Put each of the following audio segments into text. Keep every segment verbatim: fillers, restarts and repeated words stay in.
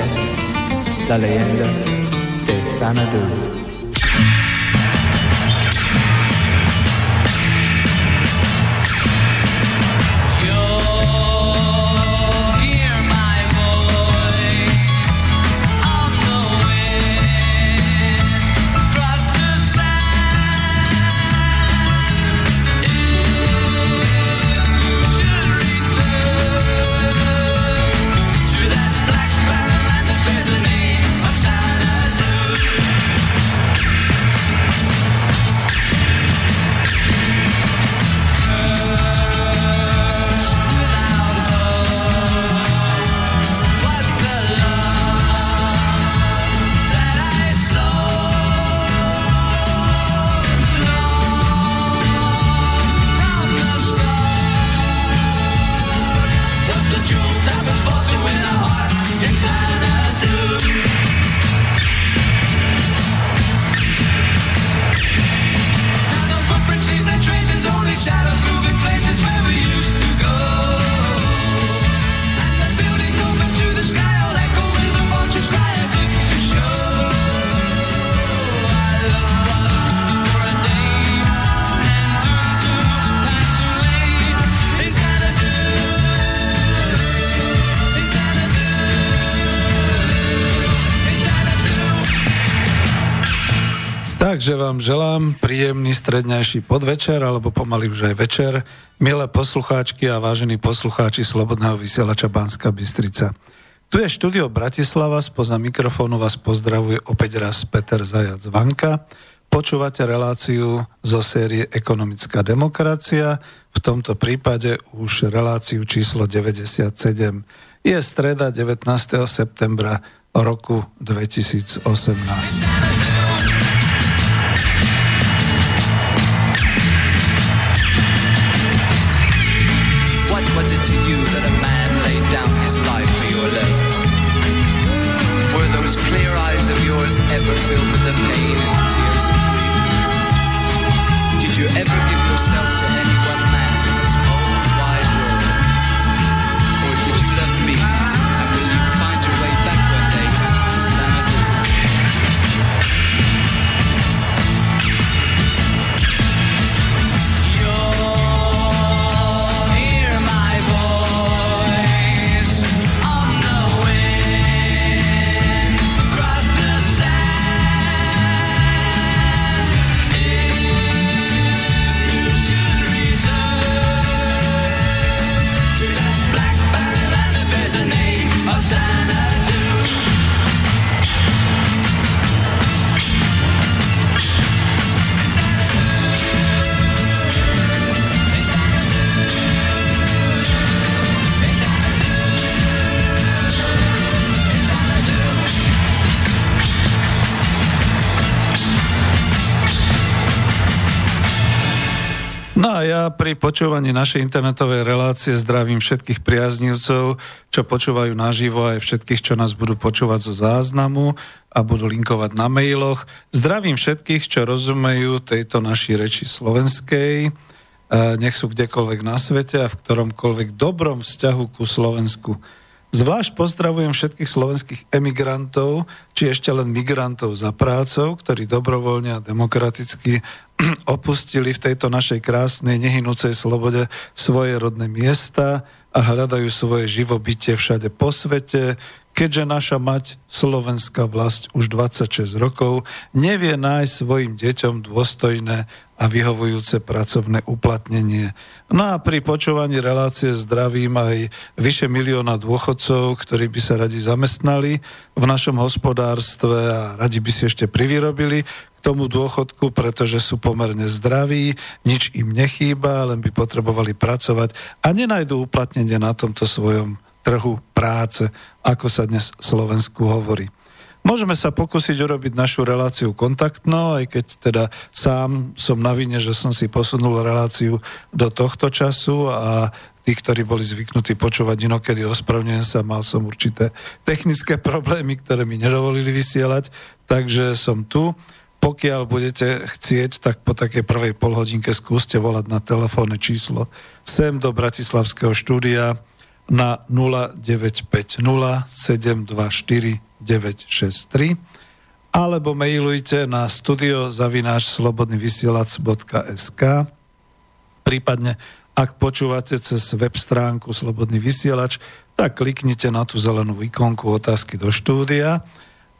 es la leyenda de Xanadu. Takže vám želám príjemný stredňajší podvečer, alebo pomaly už aj večer, milé poslucháčky a vážení poslucháči Slobodného vysielača Banská Bystrica. Tu je štúdio Bratislava, spoza mikrofónu vás pozdravuje opäť raz Peter Zajac-Vanka. Počúvate reláciu zo série Ekonomická demokracia, v tomto prípade už reláciu číslo deväťdesiatsedem. Je streda devätnásteho septembra roku dvetisícosemnásť. Was it to you that a man laid down his life for your love? Were those clear eyes of yours ever filled with the pain and tears of grief? Did you ever give yourself to any one man in this whole wide world? Or did you love me? And will you find your way back one day to Xanadu? No a ja pri počúvaní našej internetovej relácie zdravím všetkých priaznivcov, čo počúvajú naživo, aj všetkých, čo nás budú počúvať zo záznamu a budú linkovať na mailoch. Zdravím všetkých, čo rozumejú tejto našej reči slovenskej, nech sú kdekoľvek na svete a v ktoromkoľvek dobrom vzťahu ku Slovensku. Zvlášť pozdravujem všetkých slovenských emigrantov, či ešte len migrantov za prácou, ktorí dobrovoľne a demokraticky opustili v tejto našej krásnej, nehynúcej slobode svoje rodné miesta a hľadajú svoje živobytie všade po svete, keďže naša mať, slovenská vlast, už dvadsaťšesť rokov nevie nájsť svojim deťom dôstojné a vyhovujúce pracovné uplatnenie. No a pri počúvaní relácie zdravím aj vyše milióna dôchodcov, ktorí by sa radi zamestnali v našom hospodárstve a radi by si ešte privyrobili k tomu dôchodku, pretože sú pomerne zdraví, nič im nechýba, len by potrebovali pracovať a nenajdú uplatnenie na tomto svojom trhu práce, ako sa dnes v Slovensku hovorí. Môžeme sa pokúsiť urobiť našu reláciu kontaktnou, aj keď teda sám som na vine, že som si posunul reláciu do tohto času a tí, ktorí boli zvyknutí počúvať inokedy, ospravňujem sa, mal som určité technické problémy, ktoré mi nedovolili vysielať, takže som tu. Pokiaľ budete chcieť, tak po takej prvej polhodinke skúste volať na telefónne číslo sem do bratislavského štúdia na nula deväť päť nula sedem dva štyri deväť šesť tri alebo mailujte na studio zavináč slobodný vysielač bodka es ká, prípadne ak počúvate cez web stránku Slobodný vysielač, tak kliknite na tú zelenú ikonku otázky do štúdia,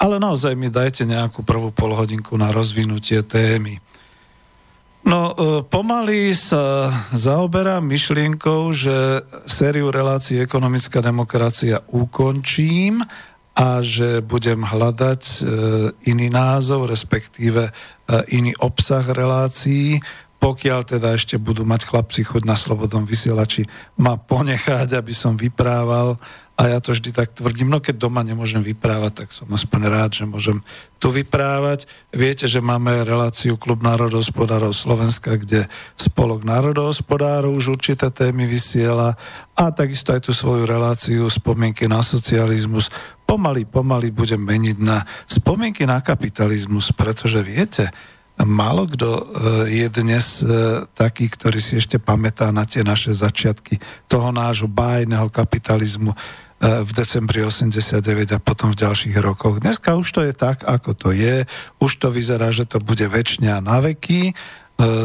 ale naozaj mi dajte nejakú prvú polhodinku na rozvinutie témy. No, pomaly sa zaoberám myšlienkou, že sériu relácií Ekonomická demokracia ukončím a že budem hľadať iný názov, respektíve iný obsah relácií, pokiaľ teda ešte budú mať chlapci chuť na Slobodnom vysielači ma ponechať, aby som vyprával. A ja to vždy tak tvrdím, no keď doma nemôžem vyprávať, tak som aspoň rád, že môžem tu vyprávať. Viete, že máme reláciu Klub národohospodárov Slovenska, kde Spolok národohospodárov už určité témy vysiela a takisto aj tú svoju reláciu Spomienky na socializmus. Pomaly, pomaly budem meniť na Spomienky na kapitalizmus, pretože viete, málo kto je dnes taký, ktorý si ešte pamätá na tie naše začiatky toho nášho bájneho kapitalizmu v decembri osemdesiatdeväť a potom v ďalších rokoch. Dneska už to je tak, ako to je. Už to vyzerá, že to bude večne a na veky.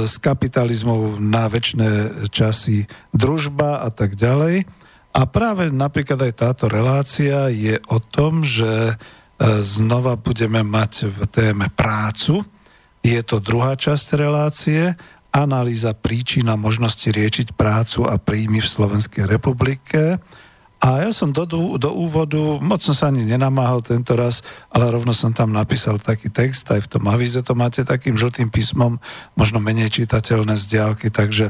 S kapitalizmom na večné časy družba a tak ďalej. A práve napríklad aj táto relácia je o tom, že znova budeme mať v téme prácu. Je to druhá časť relácie, analýza príčin a možnosti riešiť prácu a príjmy v Slovenskej republike. A ja som do, do úvodu, moc som sa ani nenamáhal tento raz, ale rovno som tam napísal taký text, aj v tom avize to máte takým žltým písmom, možno menej čitateľné z diaľky, takže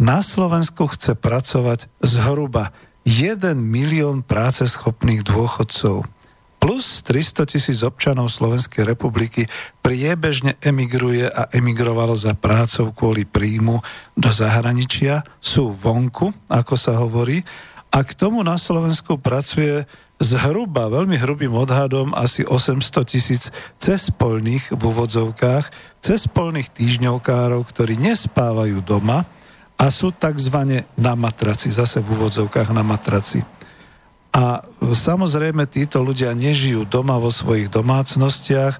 na Slovensku chce pracovať zhruba jeden milión práceschopných dôchodcov. Plus tristotisíc občanov Slovenskej republiky priebežne emigruje a emigrovalo za prácou kvôli príjmu do zahraničia, sú vonku, ako sa hovorí, a k tomu na Slovensku pracuje zhruba, veľmi hrubým odhadom, asi osemsto tisíc cespolných v úvodzovkách, cespolných týždňovkárov, ktorí nespávajú doma a sú takzvané na matraci, zase v úvodzovkách na matraci. A samozrejme, títo ľudia nežijú doma vo svojich domácnostiach,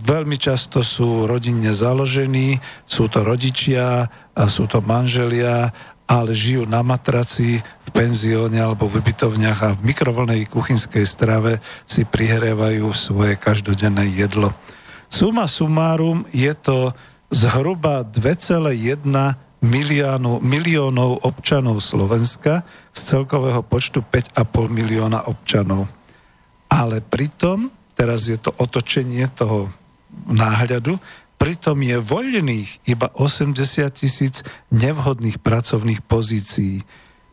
veľmi často sú rodinne založení, sú to rodičia, sú to manželia, ale žijú na matraci, v penzióne alebo v ubytovniach a v mikrovlnej kuchynskej strave si prihrievajú svoje každodenné jedlo. Suma sumárum je to zhruba dva celé jedna miliónov občanov Slovenska z celkového počtu päť a pol milióna občanov. Ale pritom, teraz je to otočenie toho náhľadu, pritom je voľných iba osemdesiat tisíc nevhodných pracovných pozícií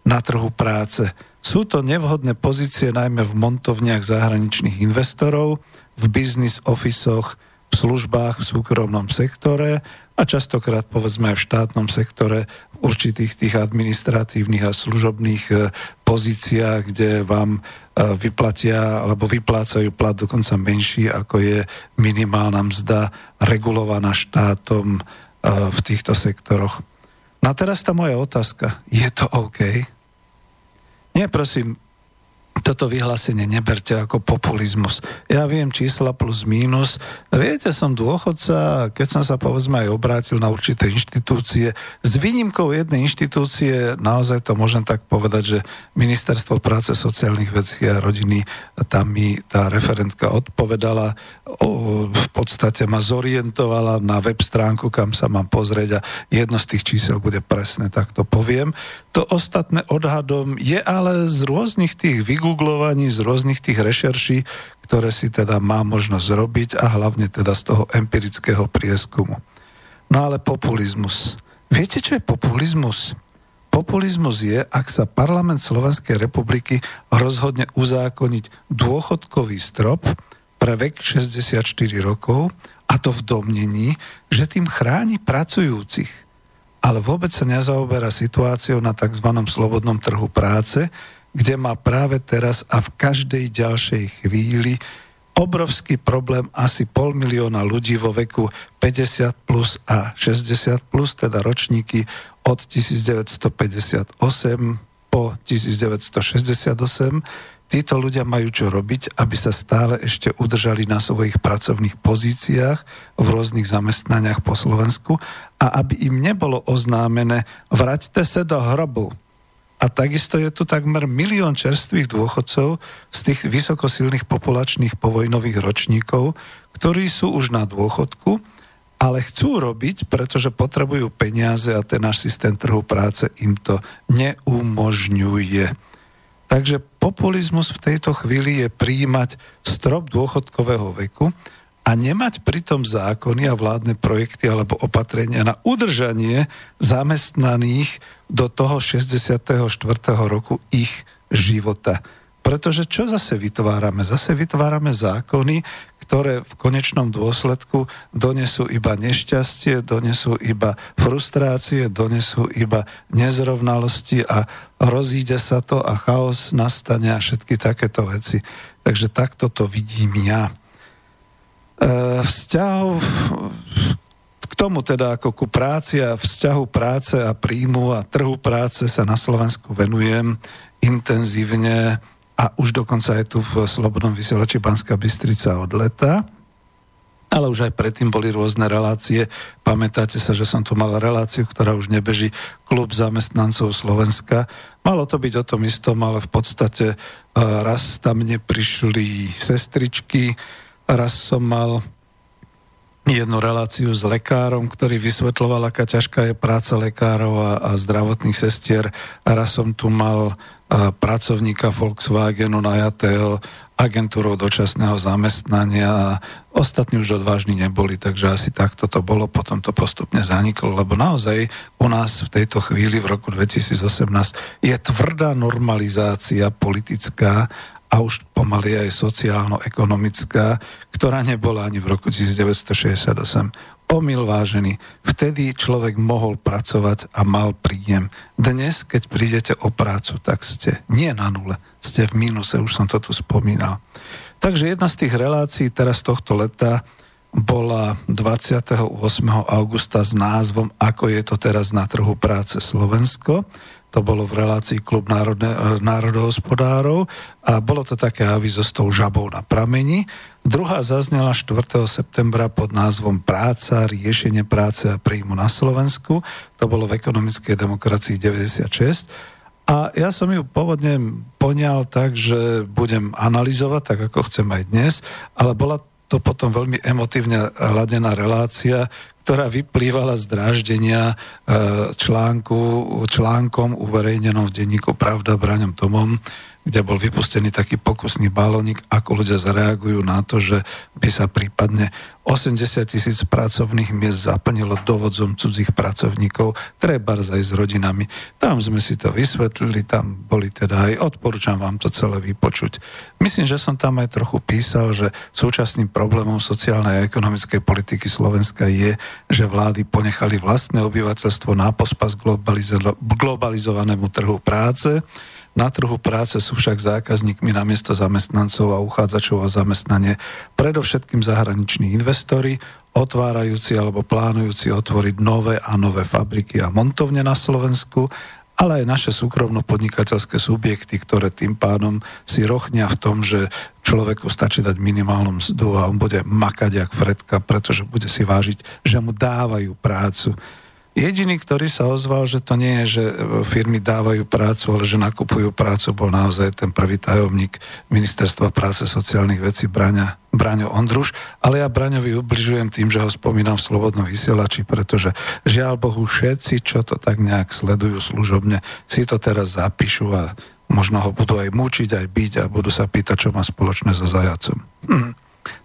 na trhu práce. Sú to nevhodné pozície najmä v montovniach zahraničných investorov, v biznis ofisoch, v službách v súkromnom sektore a častokrát povedzme aj v štátnom sektore v určitých tých administratívnych a služobných pozíciách, kde vám vyplatia alebo vyplácajú plat dokonca menší, ako je minimálna mzda regulovaná štátom v týchto sektoroch. No a teraz tá moja otázka. Je to OK? Nie, prosím, toto vyhlásenie neberte ako populizmus. Ja viem čísla plus mínus. Viete, som dôchodca, keď som sa povedzme aj obrátil na určité inštitúcie. S výnimkou jednej inštitúcie, naozaj to môžem tak povedať, že Ministerstvo práce, sociálnych vecí a rodiny, tam mi tá referentka odpovedala, o, v podstate ma zorientovala na web stránku, kam sa mám pozrieť a jedno z tých čísel bude presné, tak to poviem. To ostatné odhadom je ale z rôznych tých výgulov, googlovaní, z rôznych tých rešerší, ktoré si teda má možnosť robiť a hlavne teda z toho empirického prieskumu. No ale populizmus. Viete, čo je populizmus? Populizmus je, ak sa parlament Slovenskej republiky rozhodne uzákoniť dôchodkový strop pre vek šesťdesiatštyri rokov a to v domnení, že tým chráni pracujúcich. Ale vôbec sa nezaoberá situáciou na tzv. Slobodnom trhu práce, kde má práve teraz a v každej ďalšej chvíli obrovský problém asi pol milióna ľudí vo veku päťdesiat plus a šesťdesiat plus, teda ročníky od devätnásťstopäťdesiatosem po devätnásťstošesťdesiatosem títo ľudia majú čo robiť, aby sa stále ešte udržali na svojich pracovných pozíciách v rôznych zamestnaniach po Slovensku a aby im nebolo oznámené vráťte sa do hrobu. A takisto je tu takmer milión čerstvých dôchodcov z tých vysokosilných populačných povojnových ročníkov, ktorí sú už na dôchodku, ale chcú robiť, pretože potrebujú peniaze a ten náš systém trhu práce im to neumožňuje. Takže populizmus v tejto chvíli je prijímať strop dôchodkového veku a nemať pritom zákony a vládne projekty alebo opatrenia na udržanie zamestnaných do toho šesťdesiateho štvrtého roku ich života. Pretože čo zase vytvárame? Zase vytvárame zákony, ktoré v konečnom dôsledku donesú iba nešťastie, donesú iba frustrácie, donesú iba nezrovnalosti a rozíde sa to a chaos nastane a všetky takéto veci. Takže takto to vidím ja. Vzťahu k tomu teda ako ku práci a vzťahu práce a príjmu a trhu práce sa na Slovensku venujem intenzívne a už dokonca je tu v Slobodnom vysielači Banská Bystrica od leta, ale už aj predtým boli rôzne relácie. Pamätáte sa, že som tu mal reláciu, ktorá už nebeží, Klub zamestnancov Slovenska. Malo to byť o tom istom, ale v podstate raz tam neprišli sestričky. Raz som mal jednu reláciu s lekárom, ktorý vysvetľoval, aká ťažká je práca lekárov a, a zdravotných sestier. Raz som tu mal a, pracovníka Volkswagenu najatého agentúrou dočasného zamestnania a ostatní už odvážni neboli, takže asi takto to bolo. Potom to postupne zaniklo, lebo naozaj u nás v tejto chvíli v roku dvetisícosemnásť je tvrdá normalizácia politická a už pomaly aj sociálno-ekonomická, ktorá nebola ani v roku devätnásťstošesťdesiatosem. Omyl vážený, vtedy človek mohol pracovať a mal príjem. Dnes, keď prídete o prácu, tak ste nie na nule, ste v mínuse, už som to tu spomínal. Takže jedna z tých relácií teraz tohto leta bola dvadsiateho ôsmeho augusta s názvom Ako je to teraz na trhu práce Slovensko. To bolo v relácii Klub národohospodárov a bolo to také avizo s tou žabou na prameni. Druhá zaznela štvrtého septembra pod názvom Práca, riešenie práce a príjmu na Slovensku. To bolo v Ekonomickej demokracii deväťdesiatšesť. A ja som ju pôvodne poňal tak, že budem analyzovať, tak ako chcem aj dnes, ale bola to potom veľmi emotívne ladená relácia, ktorá vyplývala z dráždenia článku, článkom uverejnenom v denníku Pravda Bráňom Tomom, kde bol vypustený taký pokusný balónik, ako ľudia zareagujú na to, že by sa prípadne osemdesiat tisíc pracovných miest zaplnilo dovodzom cudzích pracovníkov, trebárs aj s rodinami. Tam sme si to vysvetlili, tam boli teda aj, odporúčam vám to celé vypočuť. Myslím, že som tam aj trochu písal, že súčasným problémom sociálnej a ekonomickej politiky Slovenska je, že vlády ponechali vlastné obyvateľstvo na pospas globalizo- globalizovanému trhu práce. Na trhu práce sú však zákazníkmi namiesto zamestnancov a uchádzačov o zamestnanie predovšetkým zahraniční investori, otvárajúci alebo plánujúci otvoriť nové a nové fabriky a montovne na Slovensku, ale aj naše súkromno-podnikateľské subjekty, ktoré tým pádom si rochnia v tom, že človeku stačí dať minimálnu mzdu a on bude makať jak Fredka, pretože bude si vážiť, že mu dávajú prácu. Jediný, ktorý sa ozval, že to nie je, že firmy dávajú prácu, ale že nakupujú prácu, bol naozaj ten prvý tajomník Ministerstva práce a sociálnych vecí Bráňa, Bráňo Ondruš, ale ja Bráňovi ubližujem tým, že ho spomínam v Slobodnom vysielači, pretože žiaľ Bohu všetci, čo to tak nejak sledujú služobne, si to teraz zapíšu a možno ho budú aj mučiť, aj biť a budú sa pýtať, čo má spoločné so Zajacom. Hm.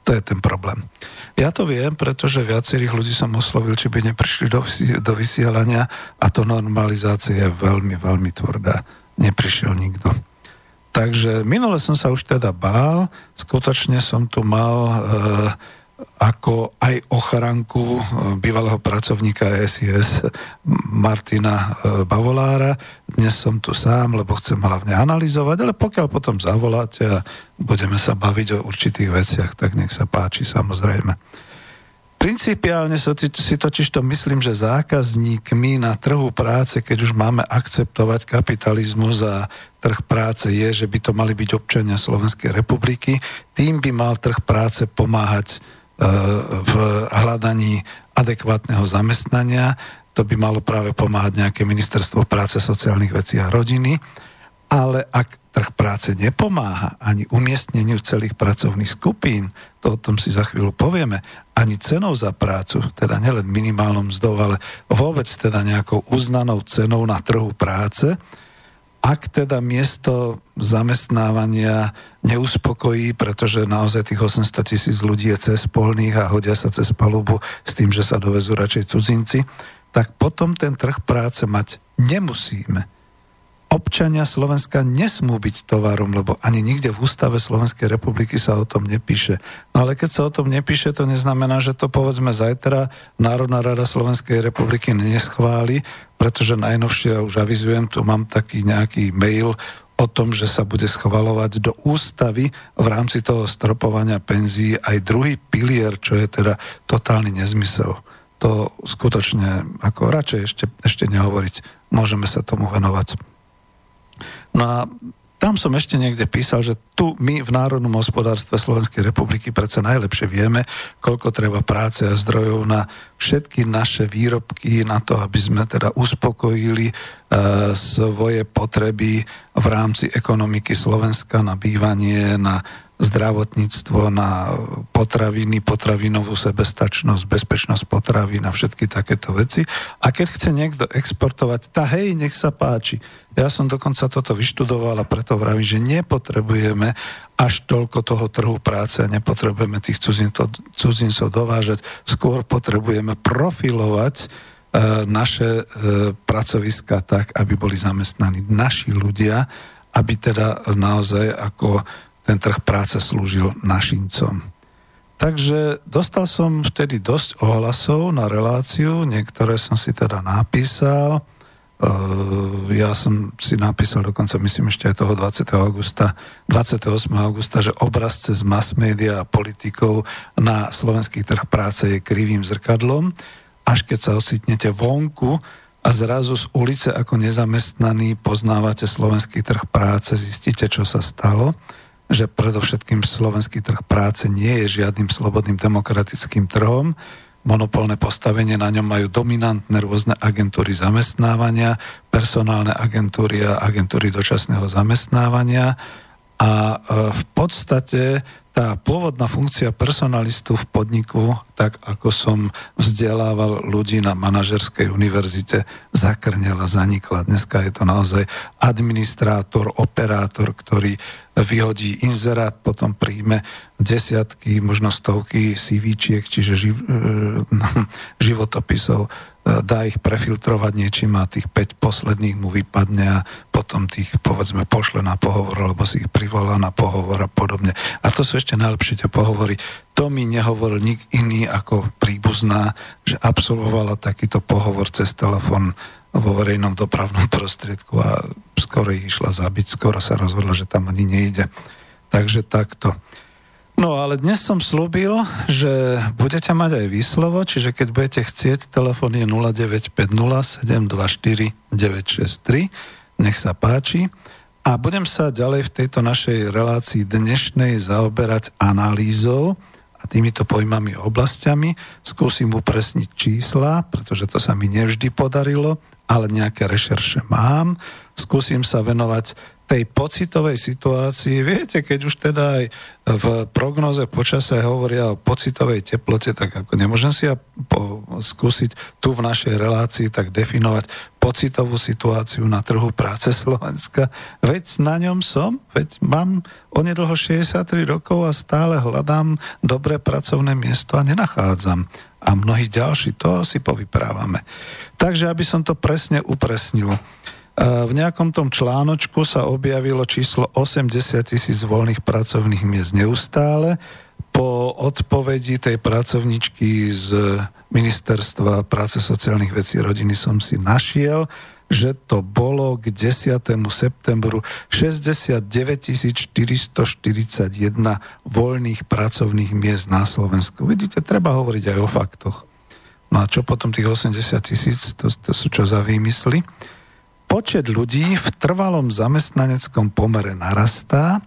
To je ten problém. Ja to viem, pretože viacerých ľudí som oslovil, či by neprišli do, do vysielania a to normalizácia je veľmi, veľmi tvrdá. Neprišiel nikto. Takže minule som sa už teda bál, skutočne som tu mal e, ako aj ochranku e, bývalého pracovníka es í es Martina e, Bavolára. Dnes som tu sám, lebo chcem hlavne analyzovať, ale pokiaľ potom zavoláte a budeme sa baviť o určitých veciach, tak nech sa páči, samozrejme. Principiálne si totiž to myslím, že zákazníkmi na trhu práce, keď už máme akceptovať kapitalizmus a trh práce je, že by to mali byť občania Slovenskej republiky, tým by mal trh práce pomáhať v hľadaní adekvátneho zamestnania. To by malo práve pomáhať nejaké Ministerstvo práce, sociálnych vecí a rodiny. Ale ak trh práce nepomáha ani umiestneniu celých pracovných skupín, to o tom si za chvíľu povieme, ani cenou za prácu, teda nielen minimálnou mzdou, ale vôbec teda nejakou uznanou cenou na trhu práce, ak teda miesto zamestnávania neuspokojí, pretože naozaj tých osemsto tisíc ľudí je cez polných a hodia sa cez palubu s tým, že sa dovezú radšej cudzinci, tak potom ten trh práce mať nemusíme. Občania Slovenska nesmú byť tovarom, lebo ani nikde v ústave Slovenskej republiky sa o tom nepíše. No ale keď sa o tom nepíše, to neznamená, že to povedzme zajtra Národná rada Slovenskej republiky neschváli, pretože najnovšie, ja už avizujem, tu mám taký nejaký mail o tom, že sa bude schvaľovať do ústavy v rámci toho stropovania penzií aj druhý pilier, čo je teda totálny nezmysel. To skutočne, ako radšej ešte, ešte nehovoriť, môžeme sa tomu venovať. No a tam som ešte niekde písal, že tu my v národnom hospodárstve Slovenskej republiky predsa najlepšie vieme, koľko treba práce a zdrojov na všetky naše výrobky, na to, aby sme teda uspokojili e, svoje potreby v rámci ekonomiky Slovenska na bývanie, na zdravotníctvo, na potraviny, potravinovú sebestačnosť, bezpečnosť potravín a všetky takéto veci. A keď chce niekto exportovať, tá hej, nech sa páči. Ja som dokonca toto vyštudoval a preto vravím, že nepotrebujeme až toľko toho trhu práce a nepotrebujeme tých cudzincov dovážať. Skôr potrebujeme profilovať e, naše e, pracoviska tak, aby boli zamestnaní naši ľudia, aby teda naozaj ako ten trh práce slúžil našincom. Takže dostal som vtedy dosť ohlasov na reláciu, niektoré som si teda napísal, ja som si napísal dokonca, myslím ešte aj toho dvadsiateho augusta, dvadsiateho ôsmeho augusta, že obraz cez mass media a politikov na slovenský trh práce je krivým zrkadlom, až keď sa ocitnete vonku, a zrazu z ulice ako nezamestnaný poznávate slovenský trh práce, zistíte, čo sa stalo, že predovšetkým slovenský trh práce nie je žiadnym slobodným demokratickým trhom, monopolné postavenie na ňom majú dominantné rôzne agentúry zamestnávania, personálne agentúry a agentúry dočasného zamestnávania a v podstate tá pôvodná funkcia personalistu v podniku, tak ako som vzdelával ľudí na manažerskej univerzite, zakrnela, zanikla. Dneska je to naozaj administrátor, operátor, ktorý vyhodí inzerát, potom príjme desiatky, možno stovky CVčiek, čiže živ, životopisov, dá ich prefiltrovať niečím a tých päť posledných mu vypadne a potom tých, povedzme, pošle na pohovor, alebo si ich privolá na pohovor a podobne. A to sú ešte najlepšie tie pohovory. To mi nehovoril nik iný ako príbuzná, že absolvovala takýto pohovor cez telefón vo verejnom dopravnom prostriedku a skoro ich išla zabiť, skoro sa rozhodla, že tam ani nejde. Takže takto. No ale dnes som slúbil, že budete mať aj výslovo, čiže keď budete chcieť, telefón je nula deväť päť nula sedem dva štyri deväť šesť tri. Nech sa páči. A budem sa ďalej v tejto našej relácii dnešnej zaoberať analýzou a týmito pojmami a oblastiami. Skúsim upresniť čísla, pretože to sa mi nevždy podarilo, ale nejaké rešerše mám. Skúsim sa venovať tej pocitovej situácii. Viete, keď už teda aj v prognoze počasia hovoria o pocitovej teplote, tak ako nemôžem si ja po- skúsiť tu v našej relácii tak definovať pocitovú situáciu na trhu práce Slovenska. Veď na ňom som, veď mám onedlho šesťdesiattri rokov a stále hľadám dobré pracovné miesto a nenachádzam. A mnohí ďalší, to si povyprávame. Takže, aby som to presne upresnil. V nejakom tom článočku sa objavilo číslo osemdesiat tisíc voľných pracovných miest neustále. Po odpovedi tej pracovničky z Ministerstva práce, sociálnych vecí a rodiny som si našiel, že to bolo k desiatemu septembru šesťdesiatdeväťtisíc štyristoštyridsaťjeden voľných pracovných miest na Slovensku. Vidíte, treba hovoriť aj o faktoch. No a čo potom tých osemdesiat tisíc, to, to sú čo za výmysly? Počet ľudí v trvalom zamestnaneckom pomere narastá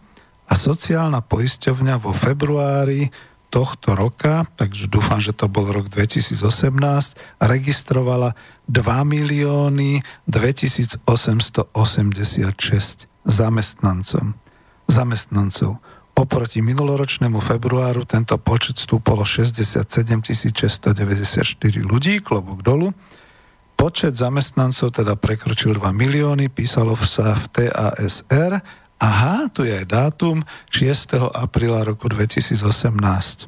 a sociálna poisťovňa vo februári tohto roka, takže dúfam, že to bol rok dvetisícosemnásť, registrovala dva milióny dvetisícosemstoosemdesiatšesť zamestnancov. Zamestnancov. Oproti minuloročnému februáru tento počet stúpol o šesťdesiatsedemtisícšesťstodeväťdesiatštyri ľudí, klobúk dolu. Počet zamestnancov teda prekročil dva milióny, písalo sa v té a es er. Aha, tu je aj dátum šiesteho apríla roku dvetisícosemnásť.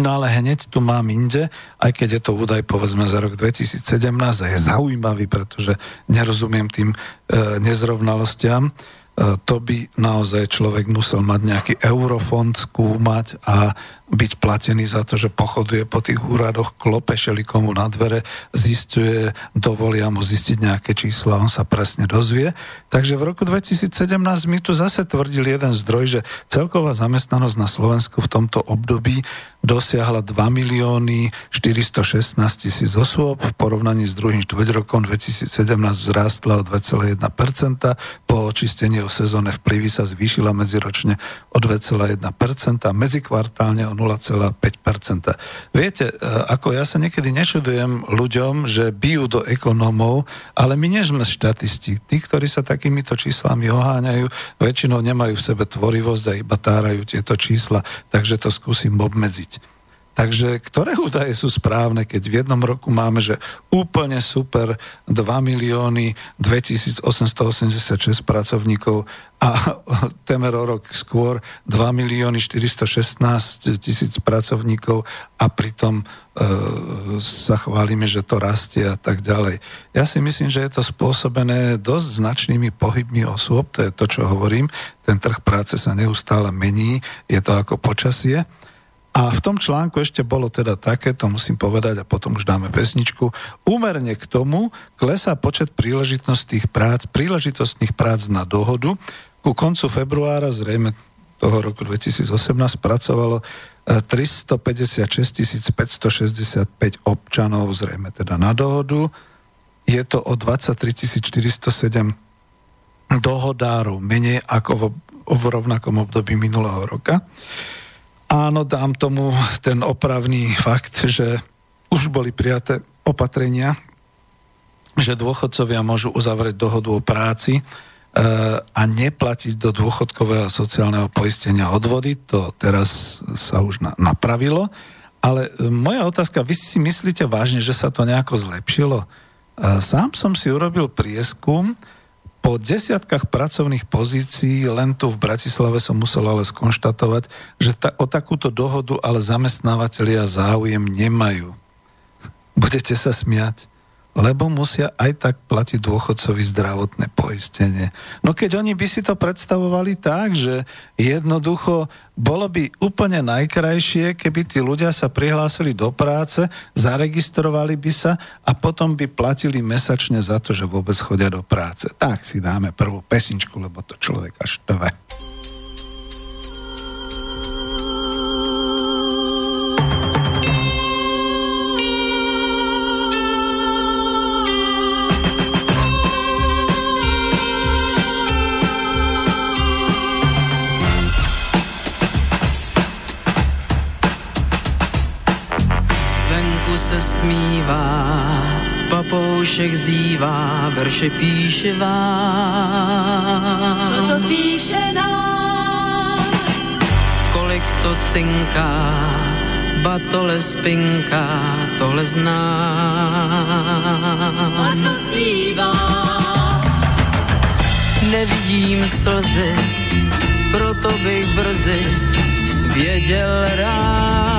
No ale hneď tu mám inde, aj keď je to údaj povedzme za rok dvetisícsedemnásť a je zaujímavý, pretože nerozumiem tým e, nezrovnalostiam. E, to by naozaj človek musel mať nejaký eurofond, skúmať a byť platený za to, že pochoduje po tých úradoch, klope šelikomu na dvere, zistuje, dovolia mu zistiť nejaké čísla, on sa presne dozvie. Takže v roku dvetisícsedemnásť mi tu zase tvrdil jeden zdroj, že celková zamestnanosť na Slovensku v tomto období dosiahla dva milióny štyristošestnásť tisíc osôb, v porovnaní s druhým štvrťrokom dvetisícsedemnásť vzrástla o dva celé jedna percenta, po očistení o sezónne vplyvy sa zvýšila medziročne o dva celé jedna percenta, medzikvartálne o nula celá päť percenta. Viete, ako ja sa niekedy nečudujem ľuďom, že bijú do ekonómov, ale my nie sme štatisti. Tí, ktorí sa takýmito číslami oháňajú, väčšinou nemajú v sebe tvorivosť a iba tárajú tieto čísla, takže to skúsim obmedziť. Takže ktoré údaje sú správne, keď v jednom roku máme, že úplne super dva milióny dvetisícosemstoosemdesiatšesť pracovníkov a temer o rok skôr dva milióny štyristošestnásť tisíc pracovníkov a pritom e, sa chválime, že to rastie a tak ďalej. Ja si myslím, že je to spôsobené dosť značnými pohybmi osôb, to je to, čo hovorím. Ten trh práce sa neustále mení, je to ako počasie. A v tom článku ešte bolo teda také, to musím povedať a potom už dáme pesničku. Úmerne k tomu klesá počet príležitostných prác, príležitostných prác na dohodu. Ku koncu februára, zrejme toho roku dvetisícosemnásť, pracovalo tristopäťdesiatšesťtisícpäťstošesťdesiatpäť občanov, zrejme teda na dohodu. Je to o dvadsaťtritisícštyristosedem dohodárov menej ako v rovnakom období minulého roka. Áno, dám tomu ten opravný fakt, že už boli prijaté opatrenia, že dôchodcovia môžu uzavrieť dohodu o práci e, a neplatiť do dôchodkového sociálneho poistenia odvody. To teraz sa už na, napravilo. Ale moja otázka, vy si myslíte vážne, že sa to nejako zlepšilo? E, sám som si urobil prieskum. Po desiatkách pracovných pozícií, len tu v Bratislave som musel ale skonštatovať, že ta, o takúto dohodu ale zamestnávateľia záujem nemajú. Budete sa smiať, lebo musia aj tak platiť dôchodcovi zdravotné poistenie. No keď oni by si to predstavovali tak, že jednoducho bolo by úplne najkrajšie, keby tí ľudia sa prihlásili do práce, zaregistrovali by sa a potom by platili mesačne za to, že vôbec chodia do práce. Tak si dáme prvú pesničku, lebo to človek až štve. Stmívá, papoušek zývá, verše píše vám. Co to píše nám? Kolik to cinká, batole spinká, tohle znám. A co zbývá? Nevidím slzy, proto bych brzy věděl rád.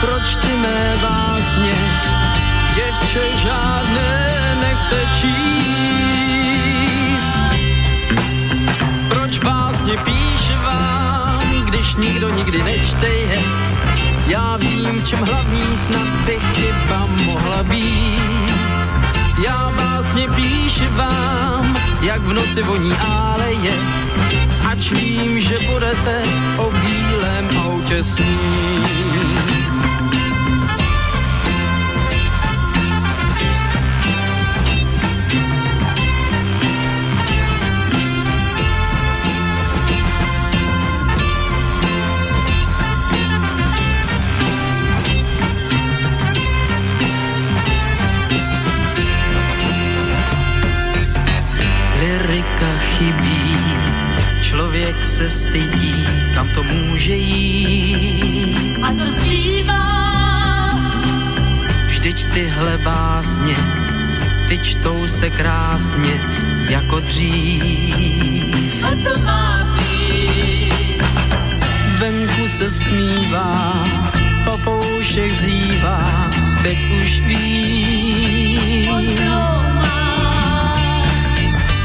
Proč ty mé básně, děvče žádné nechce číst? Proč básně píše vám, když nikdo nikdy nečte je? Já já vím, v čem hlavní snad ty chyba mohla být. Já vlastně píši vám, jak v noci voní áleje, ač vím, že budete o bílém autě snít. Člověk se stydí, kam to může jít. A co zbývá? Vždyť tyhle básně, ty čtou se krásně, jako dřív. A co má být? Venku se stmívá, papoušek zívá, teď už ví.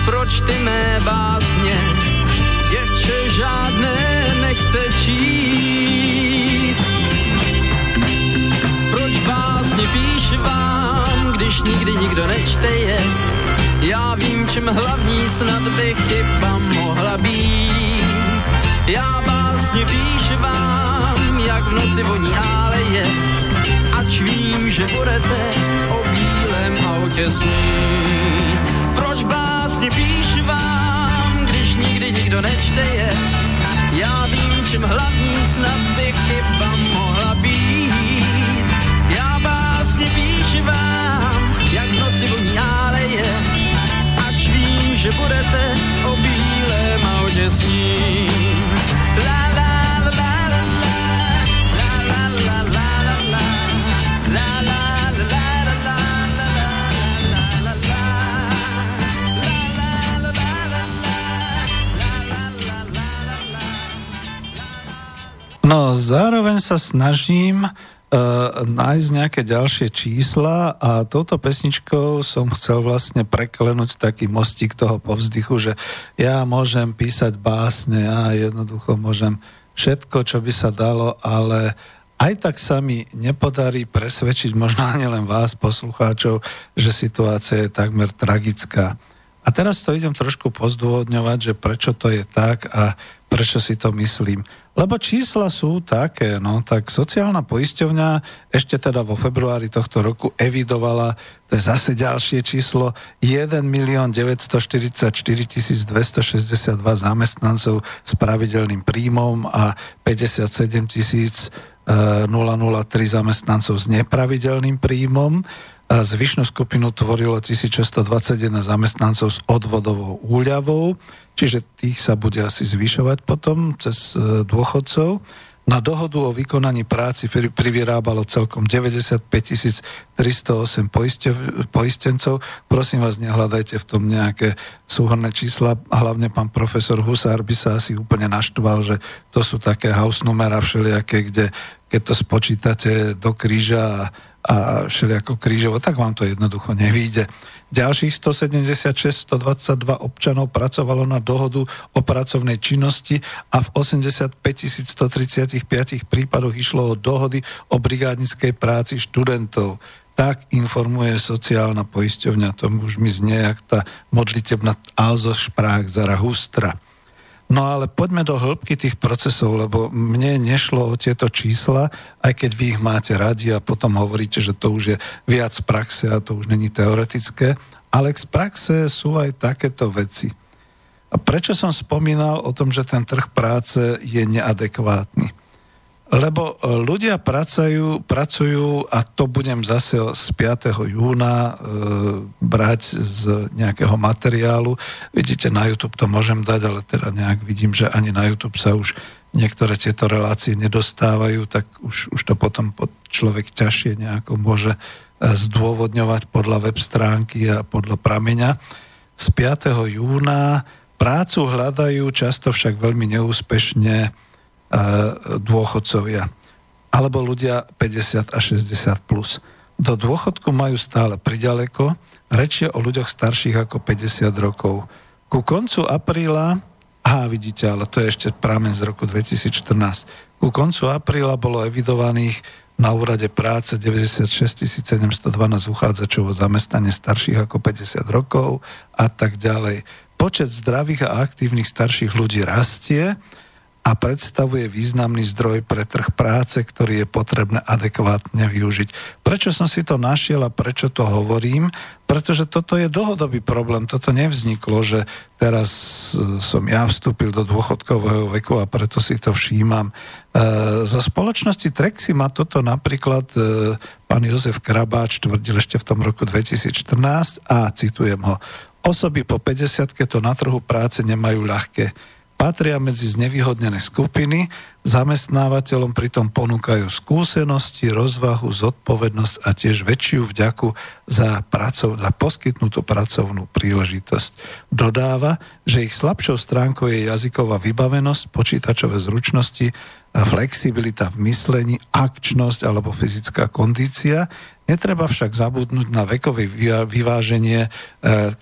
Proč ty mé básně? Děvče žádné nechce číst. Proč básně píše vám, když nikdy nikdo nečte je? Já vím, čem hlavní snad by chyba mohla být. Já básně píše vám, jak v noci voní áleje, ač vím, že budete o bílém autě snít. Proč básně píše vám, nikdy nikdo nečte je. Já vím, čem hlavní snad by chyba mohla být. Já básně píši vám, jak v noci voní áleje, ač vím, že budete o bílém autě snít. La la la la la la la la la la la. No, zároveň sa snažím uh, nájsť nejaké ďalšie čísla a touto pesničkou som chcel vlastne preklenúť taký mostík toho povzdychu, že ja môžem písať básne, ja jednoducho môžem všetko, čo by sa dalo, ale aj tak sa mi nepodarí presvedčiť možno ani len vás, poslucháčov, že situácia je takmer tragická. A teraz to idem trošku pozdôvodňovať, že prečo to je tak a prečo si to myslím. Lebo čísla sú také, no tak sociálna poisťovňa ešte teda vo februári tohto roku evidovala, to je zase ďalšie číslo, jeden milión deväťstoštyridsaťštyritisíc dvestošesťdesiatdva zamestnancov s pravidelným príjmom a päťdesiatsedemtisíc nula nula tri zamestnancov s nepravidelným príjmom. A zvyšnú skupinu tvorilo tisícšesťstodvadsaťjeden zamestnancov s odvodovou úľavou, čiže tých sa bude asi zvyšovať potom cez dôchodcov. Na dohodu o vykonaní práci privyrábalo celkom deväťdesiatpäťtisíc tristoosemdesiatosem poistencov. Prosím vás, nehľadajte v tom nejaké súhrné čísla. Hlavne pán profesor Husár by sa asi úplne naštval, že to sú také house numera všelijaké, kde keď to spočítate do kríža a a všelijako krížovo, tak vám to jednoducho nevyjde. Ďalších stosedemdesiatšesť tisíc stodvadsaťdva občanov pracovalo na dohodu o pracovnej činnosti a v osemdesiatpäťtisíc stotridsaťpäť prípadoch išlo o dohody o brigádnickej práci študentov. Tak informuje sociálna poisťovňa, to už mi znie jak tá modlitebná Alzo Šprách Zarahustra. No ale poďme do hĺbky tých procesov, lebo mne nešlo o tieto čísla, aj keď vy ich máte radi a potom hovoríte, že to už je viac praxe a to už není teoretické, ale z praxe sú aj takéto veci. A prečo som spomínal o tom, že ten trh práce je neadekvátny? Lebo ľudia pracujú, pracujú a to budem zase z piateho júna e, brať z nejakého materiálu. Vidíte, na YouTube to môžem dať, ale teda nejak vidím, že ani na YouTube sa už niektoré tieto relácie nedostávajú, tak už, už to potom človek ťažšie nejako môže zdôvodňovať podľa web stránky a podľa prameňa. Z piateho júna prácu hľadajú často však veľmi neúspešne dôchodcovia alebo ľudia päťdesiat a šesťdesiat plus. Do dôchodku majú stále priďaleko, reč je o ľuďoch starších ako päťdesiat rokov. Ku koncu apríla, aha, vidíte, ale to je ešte pramen z roku dvetisícštrnásť, Ku koncu apríla bolo evidovaných na úrade práce deväťdesiatšesťtisícsedemstodvanásť uchádzačov o zamestnanie starších ako päťdesiat rokov a tak ďalej. Počet zdravých a aktívnych starších ľudí rastie a predstavuje významný zdroj pre trh práce, ktorý je potrebné adekvátne využiť. Prečo som si to našiel a prečo to hovorím? Pretože toto je dlhodobý problém. Toto nevzniklo, že teraz som ja vstúpil do dôchodkového veku a preto si to všímam. E, zo spoločnosti Trexima toto napríklad e, pán Jozef Krabáč tvrdil ešte v tom roku dvetisícštrnásť a citujem ho. Osoby po päťdesiatke to na trhu práce nemajú ľahké. Patria medzi znevýhodnené skupiny, zamestnávateľom pritom ponúkajú skúsenosti, rozvahu, zodpovednosť a tiež väčšiu vďaku za, pracov, za poskytnutú pracovnú príležitosť. Dodáva, že ich slabšou stránkou je jazyková vybavenosť, počítačové zručnosti, flexibilita v myslení, akčnosť alebo fyzická kondícia. Netreba však zabudnúť na vekové vyváženie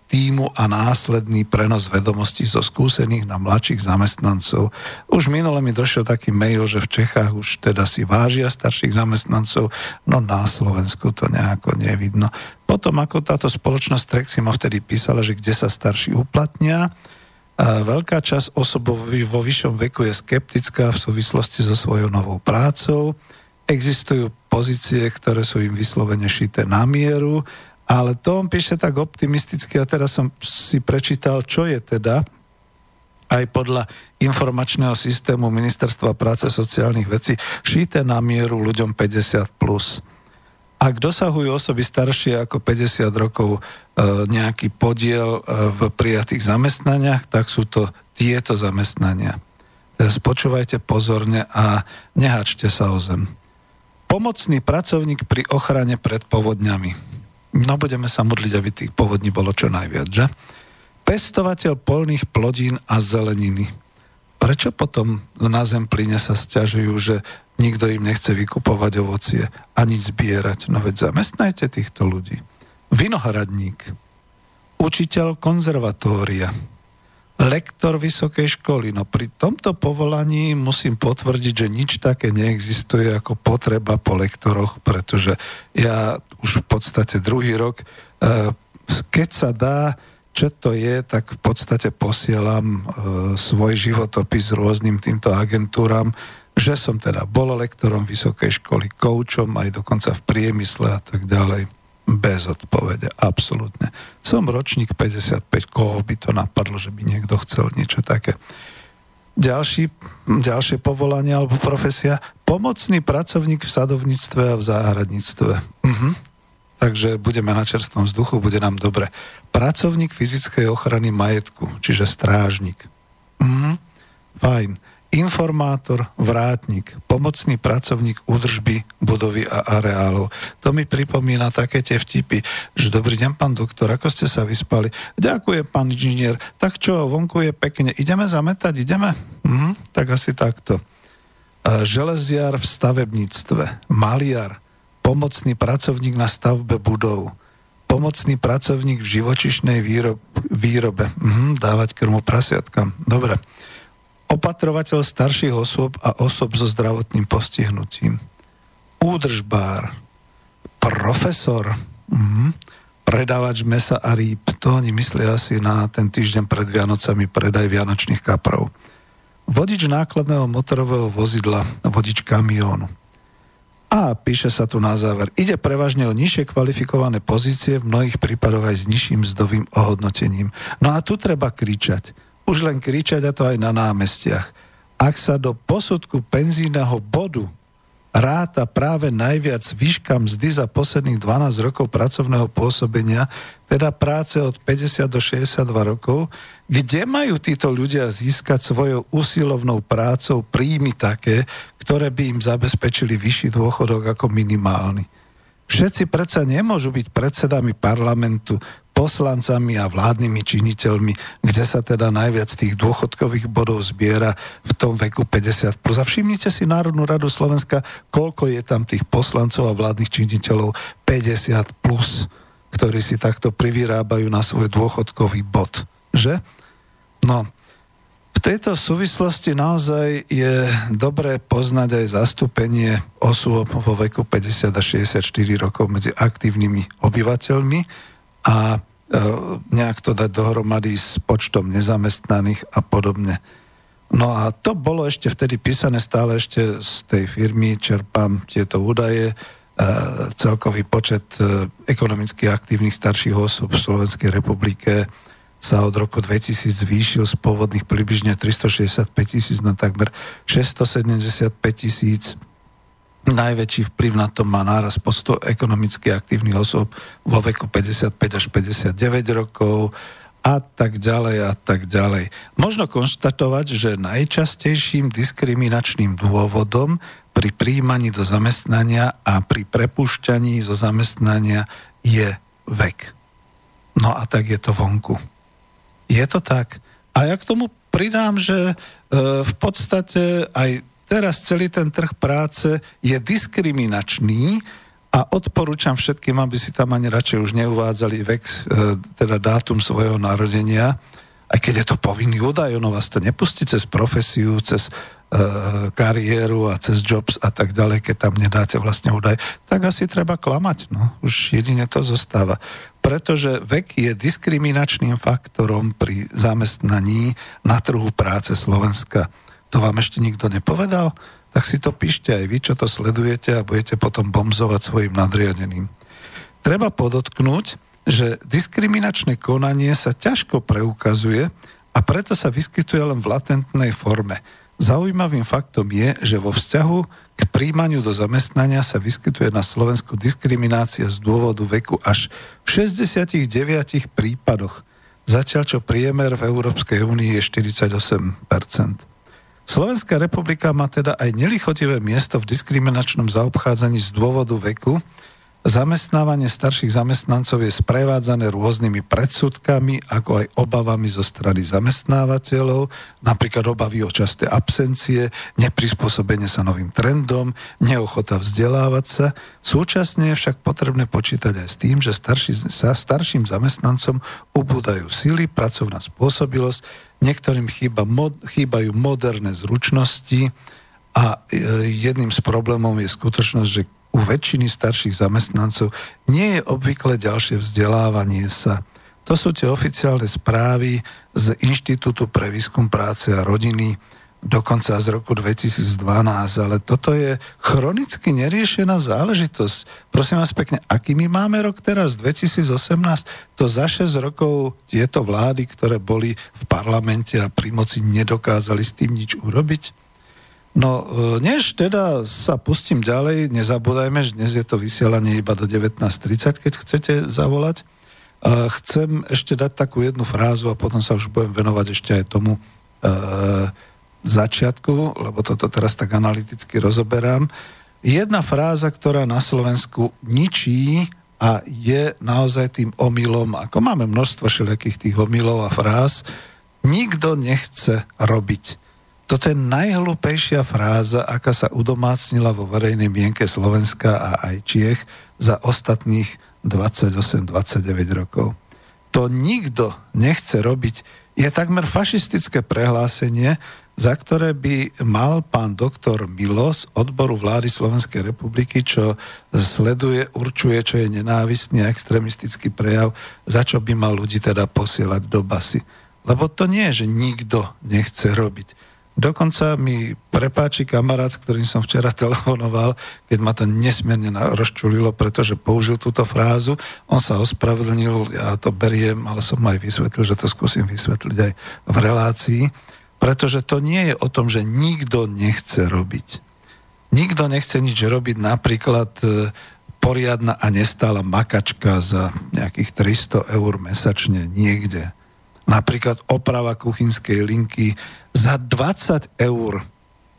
tímu a následný prenos vedomostí zo skúsených na mladších zamestnancov. Už minule mi došiel taký mail, že v Čechách už teda si vážia starších zamestnancov, no na Slovensku to nejako nevidno. Potom, ako táto spoločnosť Trexima vtedy písala, že kde sa starší uplatnia, veľká časť osob vo vyššom veku je skeptická v súvislosti so svojou novou prácou. Existujú pozície, ktoré sú im vyslovene šité na mieru, ale to on píše tak optimisticky a teraz som si prečítal, čo je teda aj podľa informačného systému Ministerstva práce a sociálnych vecí šité na mieru ľuďom päťdesiat plus. Ak dosahujú osoby staršie ako päťdesiat rokov nejaký podiel v prijatých zamestnaniach, tak sú to tieto zamestnania. Teraz počúvajte pozorne a nehačte sa o zem. Pomocný pracovník pri ochrane pred povodňami. No budeme sa modliť, aby tých povodní bolo čo najviac, že? Pestovateľ poľných plodín a zeleniny. Prečo potom na Zemplíne sa sťažujú, že nikto im nechce vykupovať ovocie a nič zbierať? No veď zamestnajte týchto ľudí. Vinohradník. Učiteľ konzervatória. Lektor vysokej školy. No pri tomto povolaní musím potvrdiť, že nič také neexistuje ako potreba po lektoroch, pretože ja už v podstate druhý rok, keď sa dá, čo to je, tak v podstate posielam svoj životopis rôznym týmto agentúram, že som teda bol lektorom vysokej školy, koučom aj dokonca v priemysle a tak ďalej. Bez odpovede, absolútne. Som ročník päťdesiatpäť, koho by to napadlo, že by niekto chcel niečo také. Ďalší, ďalšie povolanie alebo profesia, pomocný pracovník v sadovníctve a v záhradníctve. Mhm. Takže budeme na čerstvom vzduchu, bude nám dobre. Pracovník fyzickej ochrany majetku, čiže strážnik. Mhm. Fajn. Informátor, vrátnik, pomocný pracovník údržby budovy a areálov. To mi pripomína také tie vtipy, že dobrý deň, pán doktor, ako ste sa vyspali? Ďakujem, pán inžinier. Tak čo, vonku je pekne. Ideme zametať, ideme? Mhm, tak asi takto. Železiar v stavebníctve, maliar, pomocný pracovník na stavbe budov, pomocný pracovník v živočišnej výrob, výrobe. Mhm, dávať krmu prasiatkam. Dobre. Opatrovateľ starších osôb a osôb so zdravotným postihnutím, údržbár, profesor, mm, predávač mesa a rýb, to oni myslia asi na ten týždeň pred Vianocami, predaj vianočných kaprov, vodič nákladného motorového vozidla, vodič kamiónu. A píše sa tu na záver, ide prevažne o nižšie kvalifikované pozície, v mnohých prípadoch aj s nižším mzdovým ohodnotením. No a tu treba kričať. Už len kričať, a to aj na námestiach. Ak sa do posudku penzijného bodu ráta práve najviac výška mzdy za posledných dvanásť rokov pracovného pôsobenia, teda práce od päťdesiat do šesťdesiatdva rokov, kde majú títo ľudia získať svojou usilovnou prácou príjmy také, ktoré by im zabezpečili vyšší dôchodok ako minimálny? Všetci predsa nemôžu byť predsedami parlamentu, poslancami a vládnymi činiteľmi, kde sa teda najviac tých dôchodkových bodov zbiera v tom veku päťdesiat plus. A všimnite si Národnú radu Slovenska, koľko je tam tých poslancov a vládnych činiteľov päťdesiat plus, ktorí si takto privyrábajú na svoj dôchodkový bod. Že? No, v tejto súvislosti naozaj je dobré poznať aj zastúpenie osôb vo veku päťdesiat až šesťdesiatštyri rokov medzi aktívnymi obyvateľmi a e, nejak to dať dohromady s počtom nezamestnaných a podobne. No a to bolo ešte vtedy písané, stále ešte z tej firmy čerpám tieto údaje. Celkový počet ekonomicky aktívnych starších osôb v Slovenskej republike sa od roku dvetisíc zvýšil z pôvodných približne tristošesťdesiatpäť tisíc na takmer šesťstosedemdesiatpäť tisíc. Najväčší vplyv na to má nárast počtu ekonomicky aktívnych osôb vo veku päťdesiatpäť až päťdesiatdeväť rokov a tak ďalej a tak ďalej. Možno konštatovať, že najčastejším diskriminačným dôvodom pri prijímaní do zamestnania a pri prepušťaní zo zamestnania je vek. No a tak je to vonku. Je to tak. A ja k tomu pridám, že e, v podstate aj teraz celý ten trh práce je diskriminačný a odporúčam všetkým, aby si tam ani radšej už neuvádzali vek, teda dátum svojho narodenia, aj keď je to povinný údaj, ono vás to nepustí cez profesiu, cez uh, kariéru a cez jobs a tak ďalej, keď tam nedáte vlastne údaj, tak asi treba klamať, no, už jedine to zostáva. Pretože vek je diskriminačným faktorom pri zamestnaní na trhu práce Slovenska. To vám ešte nikto nepovedal? Tak si to píšte aj vy, čo to sledujete a budete potom bomzovať svojim nadriadeným. Treba podotknúť, že diskriminačné konanie sa ťažko preukazuje a preto sa vyskytuje len v latentnej forme. Zaujímavým faktom je, že vo vzťahu k príjmaniu do zamestnania sa vyskytuje na Slovensku diskriminácia z dôvodu veku až v šesťdesiatdeväť prípadoch, zatiaľ čo priemer v Európskej únii je štyridsaťosem percent. Slovenská republika má teda aj nelichotivé miesto v diskriminačnom zaobchádzaní z dôvodu veku. Zamestnávanie starších zamestnancov je sprevádzané rôznymi predsudkami, ako aj obavami zo strany zamestnávateľov, napríklad obavy o časté absencie, neprispôsobenie sa novým trendom, neochota vzdelávať sa. Súčasne je však potrebné počítať aj s tým, že starší, sa starším zamestnancom ubúdajú sily, pracovná spôsobilosť, niektorým chýba mod, chýbajú moderné zručnosti a e, jedným z problémov je skutočnosť, že u väčšiny starších zamestnancov nie je obvykle ďalšie vzdelávanie sa. To sú tie oficiálne správy z Inštitútu pre výskum práce a rodiny dokonca z roku dvetisícdvanásť, ale toto je chronicky neriešená záležitosť. Prosím vás pekne, aký my máme rok teraz, dvetisícosemnásť? To za šesť rokov tieto vlády, ktoré boli v parlamente a pri moci, nedokázali s tým nič urobiť. No, než teda sa pustím ďalej, nezabúdajme, že dnes je to vysielanie iba do devätnásť tridsať, keď chcete zavolať. Chcem ešte dať takú jednu frázu a potom sa už budem venovať ešte aj tomu e, začiatku, lebo toto teraz tak analyticky rozoberám. Jedna fráza, ktorá na Slovensku ničí a je naozaj tým omylom, ako máme množstvo všelijakých tých omylov a fráz, nikto nechce robiť. Toto je najhlúpejšia fráza, aká sa udomácnila vo verejnej mienke Slovenska a aj Čiech za ostatných dvadsaťosem dvadsaťdeväť rokov. To nikto nechce robiť je takmer fašistické prehlásenie, za ktoré by mal pán doktor Milos odboru vlády Slovenskej republiky, čo sleduje, určuje, čo je nenávistný a extrémistický prejav, za čo by mal ľudí teda posielať do basy. Lebo to nie je, že nikto nechce robiť. Dokonca mi prepáči kamarát, s ktorým som včera telefonoval, keď ma to nesmierne rozčulilo, pretože použil túto frázu. On sa ospravedlnil, ja to beriem, ale som aj vysvetlil, že to skúsim vysvetliť aj v relácii, pretože to nie je o tom, že nikto nechce robiť. Nikto nechce nič robiť, napríklad poriadna a nestála makačka za nejakých tristo eur mesačne niekde. Napríklad oprava kuchynskej linky za dvadsať eur.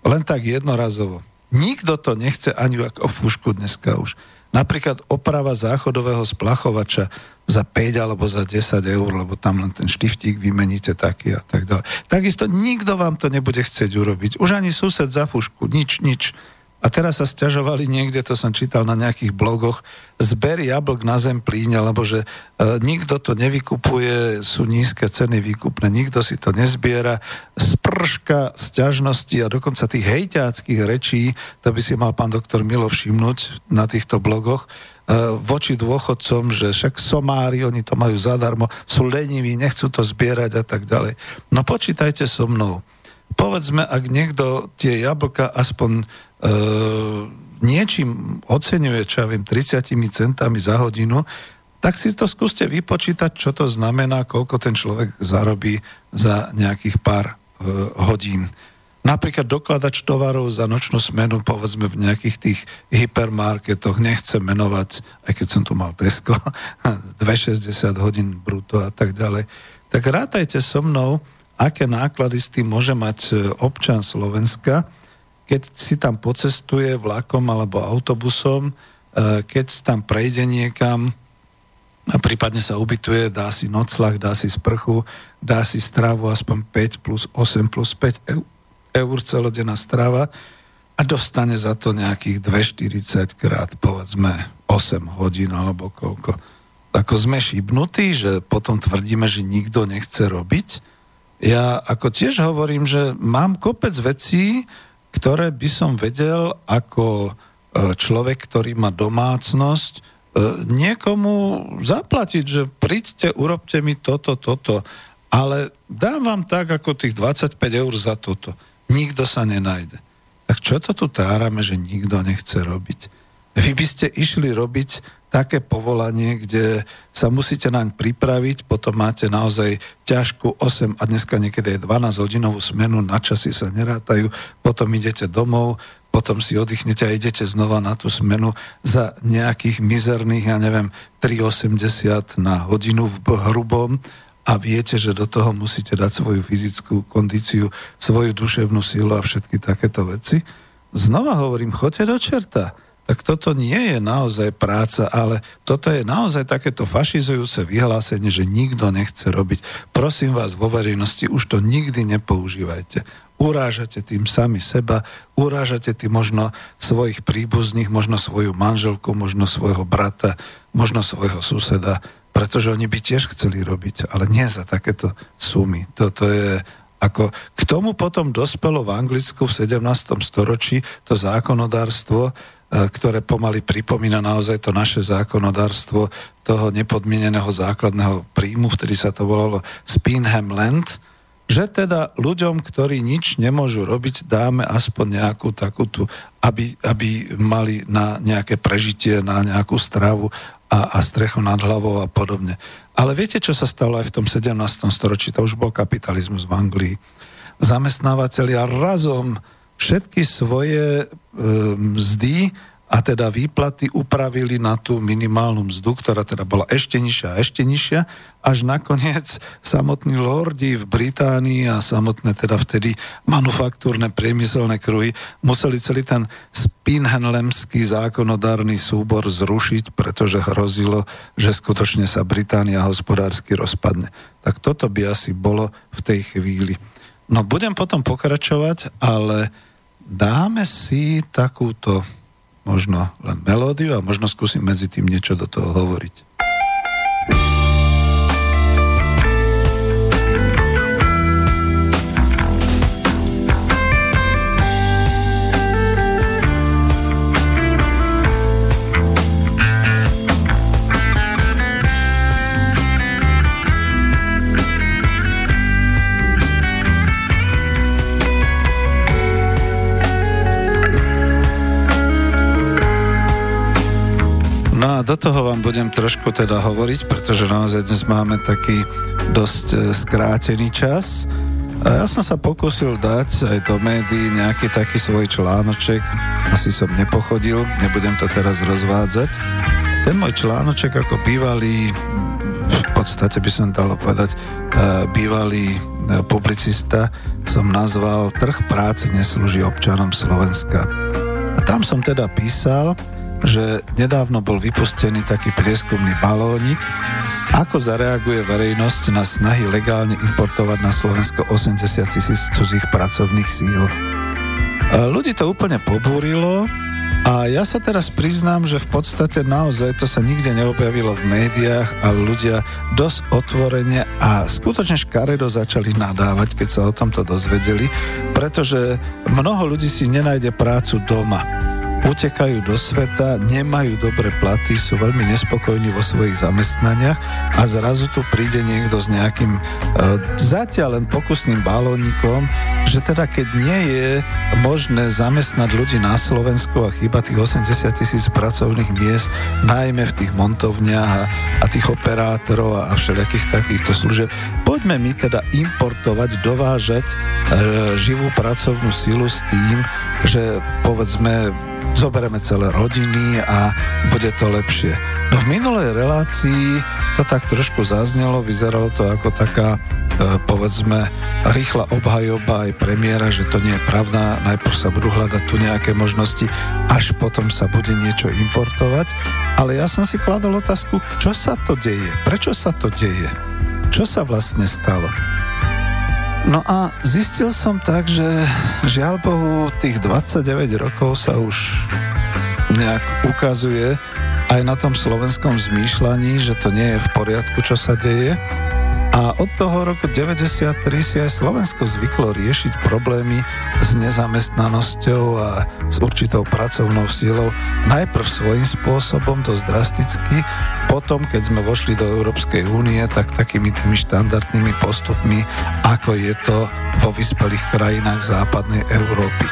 Len tak jednorazovo. Nikto to nechce ani ako fúšku dneska už. Napríklad oprava záchodového splachovača za päť alebo za desať eur, lebo tam len ten štiftík vymeníte taký a tak ďalej. Takisto nikto vám to nebude chcieť urobiť. Už ani sused za fúšku. Nič, nič. A teraz sa sťažovali niekde, to som čítal na nejakých blogoch, zber jablk na Zemplíne, lebo že e, nikto to nevykupuje, sú nízke ceny výkupné, nikto si to nezbiera. Sprška sťažnosti a dokonca tých hejťáckých rečí, to by si mal pán doktor Milo všimnúť na týchto blogoch, e, voči dôchodcom, že však somári, oni to majú zadarmo, sú leniví, nechcú to zbierať a tak ďalej. No počítajte so mnou. Povedzme, ak niekto tie jablka aspoň e, niečím oceňuje, čo ja viem, tridsiatimi centami za hodinu, tak si to skúste vypočítať, čo to znamená, koľko ten človek zarobí za nejakých pár e, hodín. Napríklad dokladač tovarov za nočnú smenu, povedzme, v nejakých tých hypermarketoch, nechcem menovať, aj keď som tu mal Tesco, dvestošesťdesiat hodín brutto a tak ďalej. Tak rátajte so mnou, aké náklady s tým môže mať občan Slovenska, keď si tam pocestuje vlakom alebo autobusom, keď tam prejde niekam a prípadne sa ubytuje, dá si nocľah, dá si sprchu, dá si stravu aspoň päť plus osem plus päť eur celodenná strava a dostane za to nejakých dvestoštyridsať krát, povedzme, osem hodín alebo koľko. Ako sme šibnutí, že potom tvrdíme, že nikto nechce robiť. Ja ako tiež hovorím, že mám kopec vecí, ktoré by som vedel ako človek, ktorý má domácnosť, niekomu zaplatiť, že príďte, urobte mi toto, toto, ale dám vám tak ako tých dvadsaťpäť eur za toto. Nikto sa nenájde. Tak čo to tu tárame, že nikto nechce robiť? Vy by ste išli robiť také povolanie, kde sa musíte naň pripraviť, potom máte naozaj ťažkú osem a dneska niekedy je dvanásťhodinovú smenu, na časy sa nerátajú, potom idete domov, potom si oddychnete a idete znova na tú smenu za nejakých mizerných, ja neviem, tri osemdesiat na hodinu v hrubom a viete, že do toho musíte dať svoju fyzickú kondíciu, svoju duševnú sílu a všetky takéto veci. Znova hovorím, choďte do čerta. Tak toto nie je naozaj práca, ale toto je naozaj takéto fašizujúce vyhlásenie, že nikto nechce robiť. Prosím vás vo verejnosti, už to nikdy nepoužívajte. Urážate tým sami seba, urážate tým možno svojich príbuzných, možno svoju manželku, možno svojho brata, možno svojho suseda, pretože oni by tiež chceli robiť, ale nie za takéto sumy. Toto je... Ako k tomu potom dospelo v Anglicku v sedemnástom storočí to zákonodárstvo, ktoré pomaly pripomína naozaj to naše zákonodárstvo toho nepodmieneného základného príjmu, vtedy sa to volalo Spinham Land, že teda ľuďom, ktorí nič nemôžu robiť, dáme aspoň nejakú takúto, aby, aby mali na nejaké prežitie, na nejakú stravu a, a strechu nad hlavou a podobne. Ale viete, čo sa stalo aj v tom sedemnástom storočí? To už bol kapitalizmus v Anglii. Zamestnávateľia razom všetky svoje e, mzdy a teda výplaty upravili na tú minimálnu mzdu, ktorá teda bola ešte nižšia a ešte nižšia, až nakoniec samotní lordi v Británii a samotné teda vtedy manufaktúrne priemyselné kruhy museli celý ten spinhamlandský zákonodárny súbor zrušiť, pretože hrozilo, že skutočne sa Británia hospodársky rozpadne. Tak toto by asi bolo v tej chvíli. No budem potom pokračovať, ale dáme si takúto... možno len melódiu a možno skúsim medzi tým niečo do toho hovoriť. No a do toho vám budem trošku teda hovoriť, pretože naozaj dnes máme taký dosť skrátený čas. A ja som sa pokúsil dať aj do médií nejaký taký svoj článoček. Asi som nepochodil, nebudem to teraz rozvádzať. Ten môj článoček ako bývalý, v podstate by som dalo povedať, bývalý publicista som nazval Trh práce neslúži občanom Slovenska. A tam som teda písal, že nedávno bol vypustený taký prieskumný balónik, ako zareaguje verejnosť na snahy legálne importovať na Slovensko osemdesiat tisíc cudzích pracovných síl. Ľudí to úplne pobúrilo a ja sa teraz priznám, že v podstate naozaj to sa nikde neobjavilo v médiách a ľudia dosť otvorene a skutočne škaredo začali nadávať, keď sa o tomto dozvedeli, pretože mnoho ľudí si nenájde prácu doma. Utekajú do sveta, nemajú dobré platy, sú veľmi nespokojní vo svojich zamestnaniach a zrazu tu príde niekto s nejakým e, zatiaľ len pokusným balónikom, že teda keď nie je možné zamestnať ľudí na Slovensku a chýba tých osemdesiat tisíc pracovných miest, najmä v tých montovniach a, a tých operátorov a, a všelijakých takýchto služieb, poďme my teda importovať, dovážať e, živú pracovnú silu s tým, že povedzme zoberieme celé rodiny a bude to lepšie. No v minulej relácii to tak trošku zaznelo, vyzeralo to ako taká, povedzme, rýchla obhajoba aj premiéra, že to nie je pravda, najprv sa budú hľadať tu nejaké možnosti, až potom sa bude niečo importovať. Ale ja som si kladol otázku, čo sa to deje? Prečo sa to deje? Čo sa vlastne stalo? No a zistil som tak, že žiaľ Bohu, tých dvadsaťdeväť rokov sa už nejak ukazuje aj na tom slovenskom zmýšľaní, že to nie je v poriadku, čo sa deje. A od toho roku deväťdesiattri si aj Slovensko zvyklo riešiť problémy s nezamestnanosťou a s určitou pracovnou sílou. Najprv svojím spôsobom, dosť drasticky, potom, keď sme vošli do Európskej únie, tak takými tými štandardnými postupmi, ako je to vo vyspelých krajinách západnej Európy.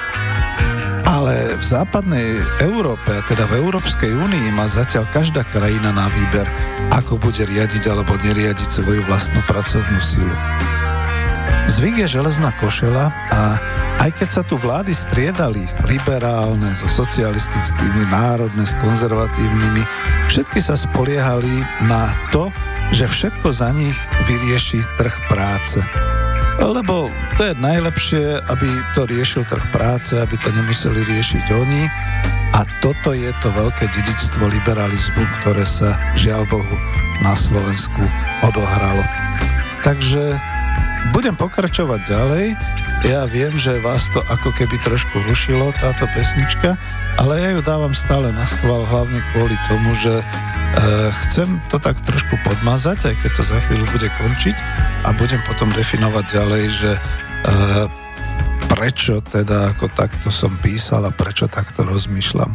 Ale v západnej Európe, teda v Európskej únii, má zatiaľ každá krajina na výber, ako bude riadiť alebo neriadiť svoju vlastnú pracovnú silu. Zvyk je železná košela a aj keď sa tu vlády striedali, liberálne so socialistickými, národné s konzervatívnymi, všetky sa spoliehali na to, že všetko za nich vyrieši trh práce. Lebo to je najlepšie, aby to riešil trh práce, aby to nemuseli riešiť oni. A toto je to veľké dedičstvo liberalizmu, ktoré sa, žiaľ Bohu, na Slovensku odohralo. Takže budem pokračovať ďalej. Ja viem, že vás to ako keby trošku rušilo, táto pesnička, ale ja ju dávam stále na schvál, hlavne kvôli tomu, že e, chcem to tak trošku podmazať, aj keď to za chvíľu bude končiť a budem potom definovať ďalej, že e, prečo teda ako takto som písal a prečo takto rozmýšľam.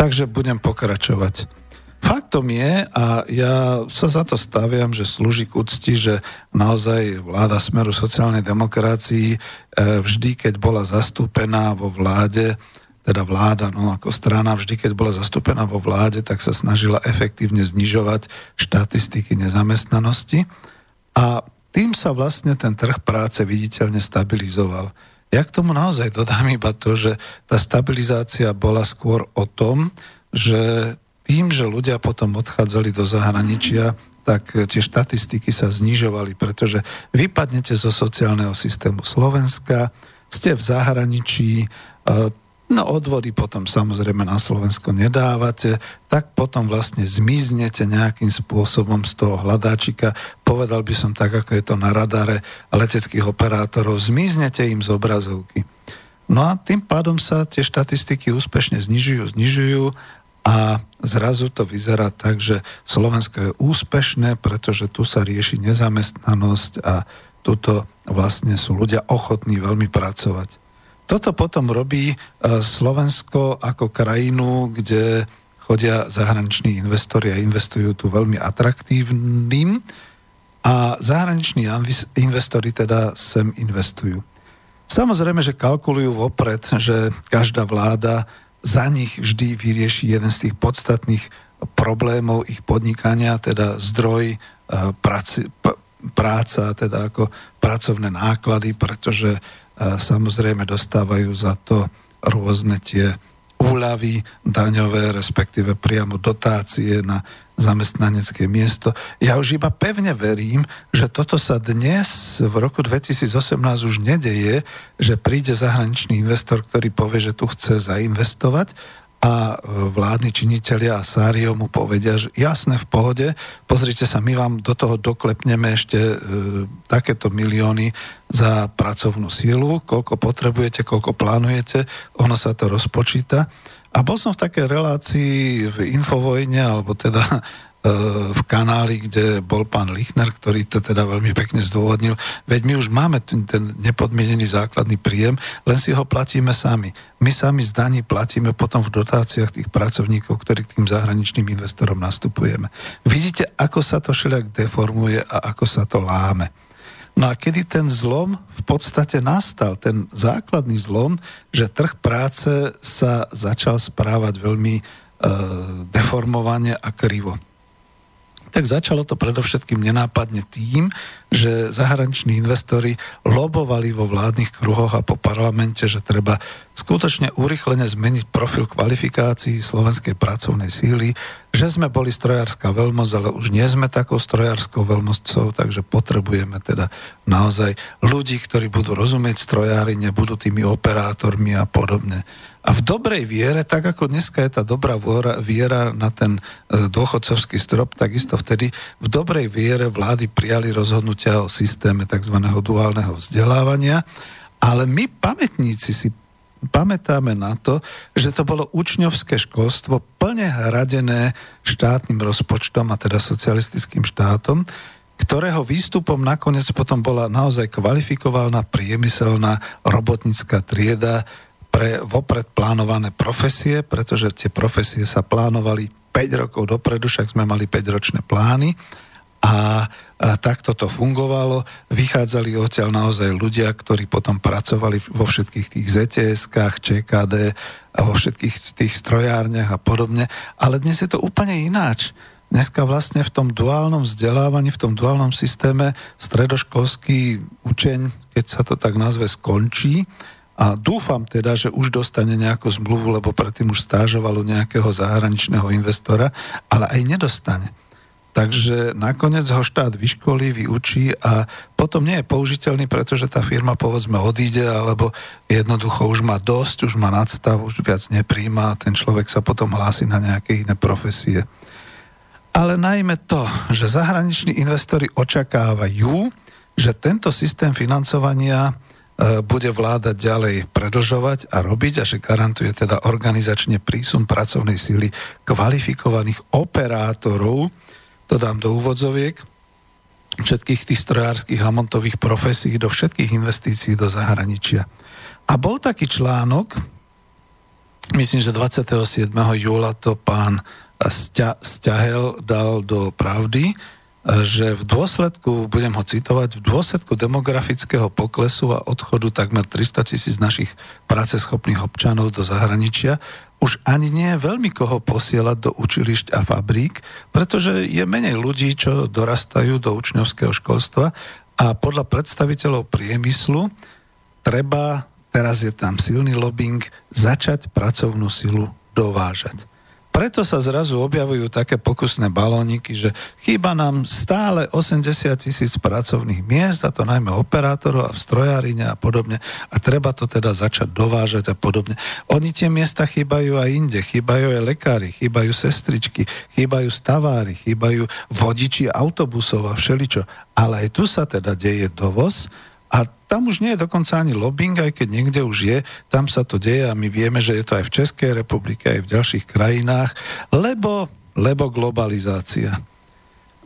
Takže budem pokračovať. Faktom je, a ja sa za to staviam, že slúži k úcti, že naozaj vláda Smeru sociálnej demokracii vždy, keď bola zastúpená vo vláde, teda vláda, no ako strana, vždy, keď bola zastúpená vo vláde, tak sa snažila efektívne znižovať štatistiky nezamestnanosti a tým sa vlastne ten trh práce viditeľne stabilizoval. Ja k tomu naozaj dodám iba to, že tá stabilizácia bola skôr o tom, že tým, že ľudia potom odchádzali do zahraničia, tak tie štatistiky sa znižovali, pretože vypadnete zo sociálneho systému Slovenska, ste v zahraničí, no odvody potom samozrejme na Slovensko nedávate, tak potom vlastne zmiznete nejakým spôsobom z toho hľadáčika, povedal by som tak, ako je to na radare leteckých operátorov, zmiznete im z obrazovky. No a tým pádom sa tie štatistiky úspešne znižujú, znižujú, a zrazu to vyzerá tak, že Slovensko je úspešné, pretože tu sa rieši nezamestnanosť a tuto vlastne sú ľudia ochotní veľmi pracovať. Toto potom robí Slovensko ako krajinu, kde chodia zahraniční investori a investujú tu veľmi atraktívnym a zahraniční investori teda sem investujú. Samozrejme, že kalkulujú vopred, že každá vláda za nich vždy vyrieši jeden z tých podstatných problémov ich podnikania, teda zdroj práci, práca, teda ako pracovné náklady, pretože samozrejme dostávajú za to rôzne tie úľavy daňové, respektíve priamo dotácie na zamestnanecké miesto. Ja už iba pevne verím, že toto sa dnes v roku dvetisícosemnásť už nedeje, že príde zahraničný investor, ktorý povie, že tu chce zainvestovať a a vládni činitelia a Sáriho mu povedia, že jasné, v pohode, pozrite sa, my vám do toho doklepneme ešte e, takéto milióny za pracovnú sílu, koľko potrebujete, koľko plánujete, ono sa to rozpočíta. A bol som v takej relácii v Infovojne, alebo teda v kanáli, kde bol pán Lichner, ktorý to teda veľmi pekne zdôvodnil. Veď my už máme ten nepodmienený základný príjem, len si ho platíme sami. My sami z daní platíme potom v dotáciách tých pracovníkov, ktorí k tým zahraničným investorom nastupujeme. Vidíte, ako sa to všelijak deformuje a ako sa to láme. No a kedy ten zlom v podstate nastal, ten základný zlom, že trh práce sa začal správať veľmi e, deformovane a krivo. Tak začalo to predovšetkým nenápadne tým, že zahraniční investori lobovali vo vládnych kruhoch a po parlamente, že treba skutočne urýchlene zmeniť profil kvalifikácií slovenskej pracovnej síly, že sme boli strojárska veľmoc, ale už nie sme takou strojárskou veľmocou, takže potrebujeme teda naozaj ľudí, ktorí budú rozumieť strojári, nebudú tými operátormi a podobne. A v dobrej viere, tak ako dneska je tá dobrá viera na ten dôchodcovský strop, takisto vtedy v dobrej viere vlády prijali rozhodnutia o systéme tzv. Duálneho vzdelávania, ale my pamätníci si pamätáme na to, že to bolo učňovské školstvo plne hradené štátnym rozpočtom a teda socialistickým štátom, ktorého výstupom nakoniec potom bola naozaj kvalifikovaná priemyselná robotnícka trieda, pre vopred plánované profesie, pretože tie profesie sa plánovali päť rokov dopredu, však sme mali päťročné plány a, a takto to fungovalo. Vychádzali odtiaľ naozaj ľudia, ktorí potom pracovali vo všetkých tých zet es kách, čé ká dé a vo všetkých tých strojárniach a podobne. Ale dnes je to úplne ináč. Dneska vlastne v tom duálnom vzdelávaní, v tom duálnom systéme stredoškolský učeň, keď sa to tak nazve, skončí. A dúfam teda, že už dostane nejakú zmluvu, lebo predtým už stážovalo nejakého zahraničného investora, ale aj nedostane. Takže nakoniec ho štát vyškolí, vyučí a potom nie je použiteľný, pretože tá firma povedzme odíde, alebo jednoducho už má dosť, už má nadstav, už viac nepríjma a ten človek sa potom hlási na nejaké iné profesie. Ale najmä to, že zahraniční investori očakávajú, že tento systém financovania bude vláda ďalej predlžovať a robiť a že garantuje teda organizačne prísun pracovnej síly kvalifikovaných operátorov, to dám do úvodzoviek, všetkých tých strojárskych a montových profesí do všetkých investícií do zahraničia. A bol taký článok, myslím, že dvadsiateho siedmeho júla to pán Sťahel dal do Pravdy, že v dôsledku, budem ho citovať, v dôsledku demografického poklesu a odchodu takmer tristotisíc našich práceschopných občanov do zahraničia už ani nie je veľmi koho posielať do učilišť a fabrík, pretože je menej ľudí, čo dorastajú do učňovského školstva a podľa predstaviteľov priemyslu treba, teraz je tam silný lobbying, začať pracovnú silu dovážať. Preto sa zrazu objavujú také pokusné balóniky, že chýba nám stále osemdesiat tisíc pracovných miest, a to najmä operátorov a v strojárine a podobne, a treba to teda začať dovážať a podobne. Oni tie miesta chýbajú aj inde, chýbajú aj lekári, chýbajú sestričky, chýbajú stavári, chýbajú vodiči autobusov a všeličo. Ale aj tu sa teda deje dovoz, a tam už nie je dokonca ani lobbying, aj keď niekde už je, tam sa to deje a my vieme, že je to aj v Českej republike, aj v ďalších krajinách, lebo, lebo globalizácia.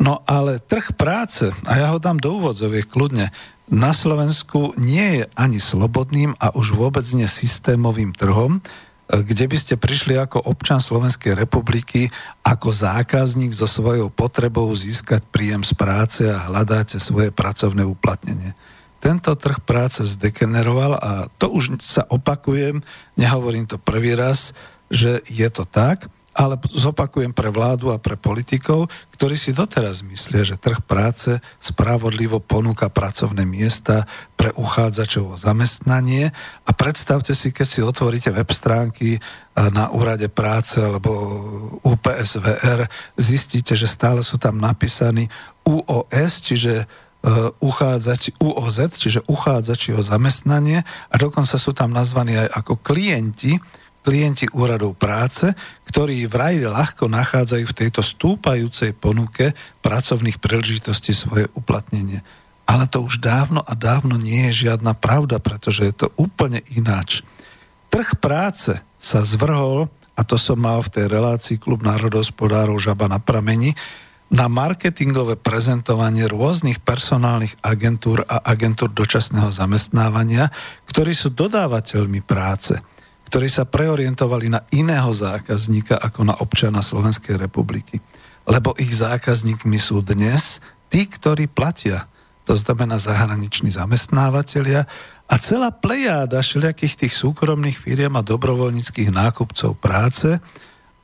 No ale trh práce, a ja ho dám do úvodzoviek kľudne, na Slovensku nie je ani slobodným a už vôbec nie systémovým trhom, kde by ste prišli ako občan Slovenskej republiky, ako zákazník so svojou potrebou získať príjem z práce a hľadáte svoje pracovné uplatnenie. Tento trh práce zdegeneroval a to už sa opakujem, nehovorím to prvý raz, že je to tak, ale zopakujem pre vládu a pre politikov, ktorí si doteraz myslia, že trh práce spravodlivo ponúka pracovné miesta pre uchádzačov o zamestnanie a predstavte si, keď si otvoríte web stránky na úrade práce alebo ú pé es vé er, zistíte, že stále sú tam napísaní ú ó es, čiže uchádzači, ú ó zet, čiže uchádzači o zamestnanie a dokonca sú tam nazvaní aj ako klienti, klienti úradov práce, ktorí vraj ľahko nachádzajú v tejto stúpajúcej ponuke pracovných príležitostí svoje uplatnenie. Ale to už dávno a dávno nie je žiadna pravda, pretože je to úplne ináč. Trh práce sa zvrhol, a to som mal v tej relácii Klub národohospodárov Žaba na prameni, na marketingové prezentovanie rôznych personálnych agentúr a agentúr dočasného zamestnávania, ktorí sú dodávateľmi práce, ktorí sa preorientovali na iného zákazníka ako na občana Slovenskej republiky. Lebo ich zákazníkmi sú dnes tí, ktorí platia. To znamená zahraniční zamestnávateľia a celá plejáda všelijakých tých súkromných firiem a dobrovoľníckých nákupcov práce.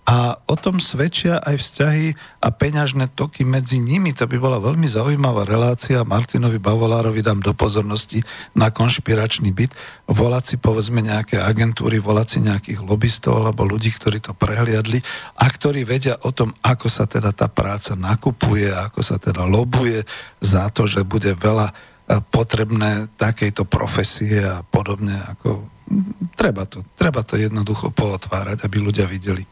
A o tom svedčia aj vzťahy a peňažné toky medzi nimi. To by bola veľmi zaujímavá relácia. Martinovi Bavolárovi dám do pozornosti na konšpiračný byt. Volať si povedzme nejaké agentúry, volať si nejakých lobistov alebo ľudí, ktorí to prehliadli a ktorí vedia o tom, ako sa teda tá práca nakupuje, ako sa teda lobuje za to, že bude veľa potrebné takejto profesie a podobne. Ako... Treba to, treba to jednoducho pootvárať, aby ľudia videli.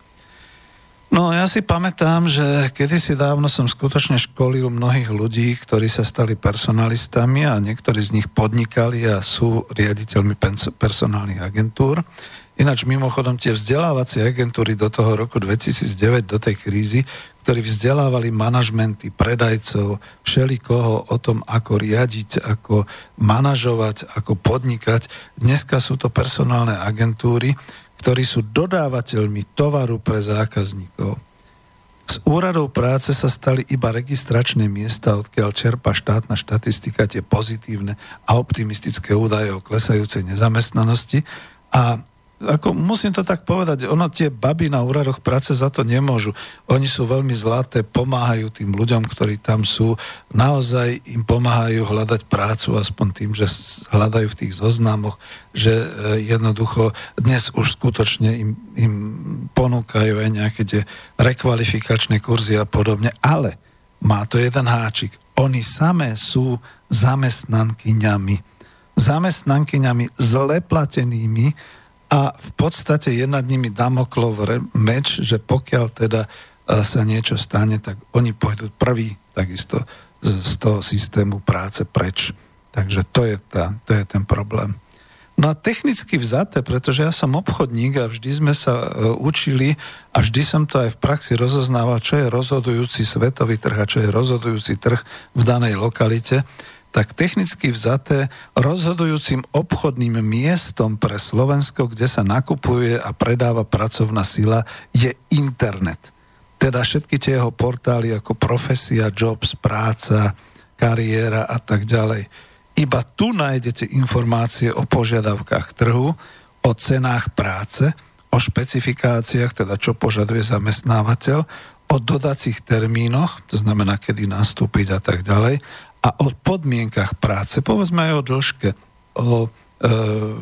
No, ja si pamätám, že kedysi dávno som skutočne školil mnohých ľudí, ktorí sa stali personalistami a niektorí z nich podnikali a sú riaditeľmi personálnych agentúr. Ináč mimochodom tie vzdelávacie agentúry do toho roku dvetisícdeväť, do tej krízy, ktorí vzdelávali manažmenty, predajcov, všelikoho o tom, ako riadiť, ako manažovať, ako podnikať. Dneska sú to personálne agentúry, ktorí sú dodávateľmi tovaru pre zákazníkov. Z úradov práce sa stali iba registračné miesta, odkiaľ čerpa štátna štatistika tie pozitívne a optimistické údaje o klesajúcej nezamestnanosti. A ako musím to tak povedať, ono tie baby na úradoch práce za to nemôžu. Oni sú veľmi zlaté, pomáhajú tým ľuďom, ktorí tam sú. Naozaj im pomáhajú hľadať prácu, aspoň tým, že hľadajú v tých zoznamoch, že jednoducho dnes už skutočne im, im ponúkajú aj nejaké tie rekvalifikačné kurzy a podobne. Ale má to jeden háčik. Oni samé sú zamestnankyňami. Zamestnankyňami zle platenými, a v podstate je nad nimi Damoklov meč, že pokiaľ teda sa niečo stane, tak oni pôjdu prvý takisto z toho systému práce preč. Takže to je, tá, to je ten problém. No a technicky vzaté, pretože ja som obchodník a vždy sme sa učili a vždy som to aj v praxi rozoznával, čo je rozhodujúci svetový trh a čo je rozhodujúci trh v danej lokalite, tak technicky vzaté rozhodujúcim obchodným miestom pre Slovensko, kde sa nakupuje a predáva pracovná sila, je internet. Teda všetky tie jeho portály ako Profesia, Jobs, Práca, Kariéra a tak ďalej. Iba tu nájdete informácie o požiadavkách trhu, o cenách práce, o špecifikáciách, teda čo požaduje zamestnávateľ, o dodacích termínoch, to znamená, kedy nastúpiť a tak ďalej, a o podmienkach práce, povedzme aj o dĺžke, o e,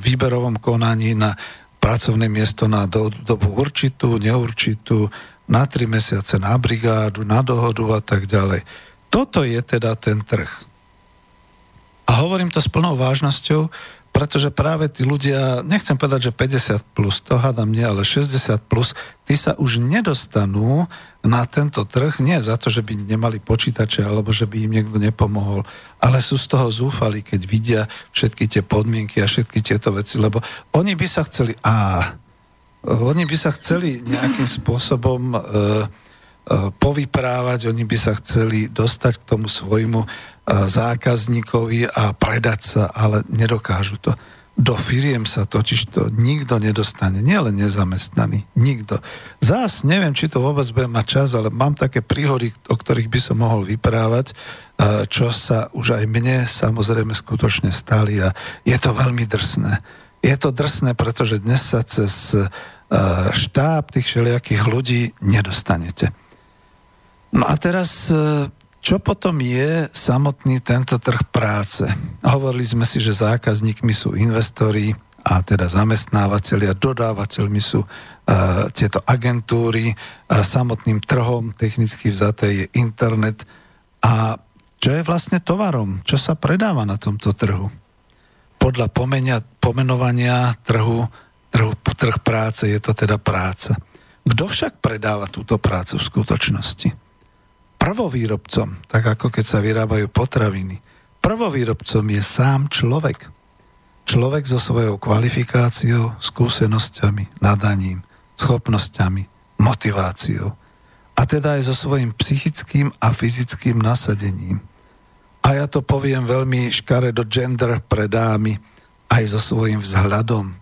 výberovom konaní na pracovné miesto na do, dobu určitú, neurčitú, na tri mesiace, na brigádu, na dohodu a tak ďalej. Toto je teda ten trh. A hovorím to s plnou vážnosťou, pretože práve tí ľudia, nechcem povedať, že päťdesiat plus, to hádam nie, ale šesťdesiat plus, tí sa už nedostanú na tento trh, nie za to, že by nemali počítače, alebo že by im niekto nepomohol, ale sú z toho zúfali, keď vidia všetky tie podmienky a všetky tieto veci, lebo oni by sa chceli, á, oni by sa chceli nejakým spôsobom e, povyprávať, oni by sa chceli dostať k tomu svojmu zákazníkovi a predať sa, ale nedokážu to. Do firiem sa totiž to nikto nedostane, nielen nezamestnaný, nikto. Zás neviem, či to vôbec bude mať čas, ale mám také príhody, o ktorých by som mohol vyprávať, čo sa už aj mne samozrejme skutočne stali a je to veľmi drsné. Je to drsné, pretože dnes sa cez štáb tých všelijakých ľudí nedostanete. No a teraz, čo potom je samotný tento trh práce? Hovorili sme si, že zákazníkmi sú investori a teda zamestnávateľia, dodávateľmi sú uh, tieto agentúry, uh, samotným trhom technicky vzaté je internet. A čo je vlastne tovarom? Čo sa predáva na tomto trhu? Podľa pomenia, pomenovania trhu trh, trh práce, je to teda práca. Kto však predáva túto prácu v skutočnosti? Prvovýrobcom, tak ako keď sa vyrábajú potraviny, prvovýrobcom je sám človek. Človek so svojou kvalifikáciou, skúsenosťami, nadaním, schopnosťami, motiváciou. A teda aj so svojím psychickým a fyzickým nasadením. A ja to poviem veľmi škaredo gender pre dámy, aj so svojím vzhľadom,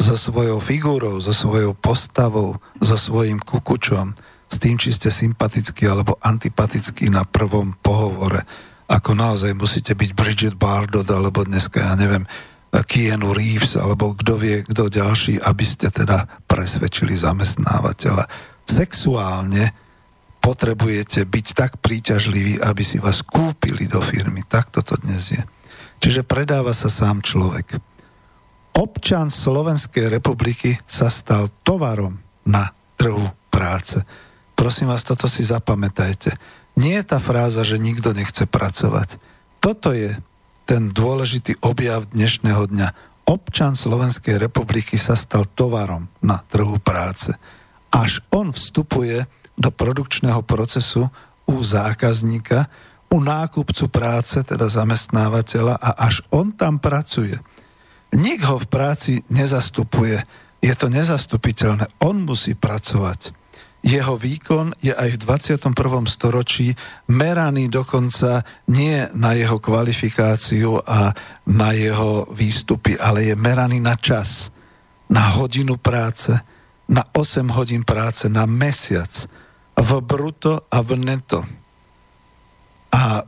so svojou figurou, so svojou postavou, so svojím kukučom, s tým, či ste sympatickí alebo antipatickí na prvom pohovore. Ako naozaj musíte byť Bridget Bardot, alebo dneska, ja neviem, Keanu Reeves, alebo kto vie, kto ďalší, aby ste teda presvedčili zamestnávateľa. Sexuálne potrebujete byť tak príťažlivý, aby si vás kúpili do firmy. Tak toto dnes je. Čiže predáva sa sám človek. Občan Slovenskej republiky sa stal tovarom na trhu práce. Prosím vás, toto si zapamätajte. Nie je tá fráza, že nikto nechce pracovať. Toto je ten dôležitý objav dnešného dňa. Občan Slovenskej republiky sa stal tovarom na trhu práce. Až on vstupuje do produkčného procesu u zákazníka, u nákupcu práce, teda zamestnávateľa, a až on tam pracuje. Nik ho v práci nezastupuje. Je to nezastupiteľné. On musí pracovať. Jeho výkon je aj v dvadsiatom prvom storočí meraný dokonca nie na jeho kvalifikáciu a na jeho výstupy, ale je meraný na čas, na hodinu práce, na osem hodín práce, na mesiac, v bruto a v neto. A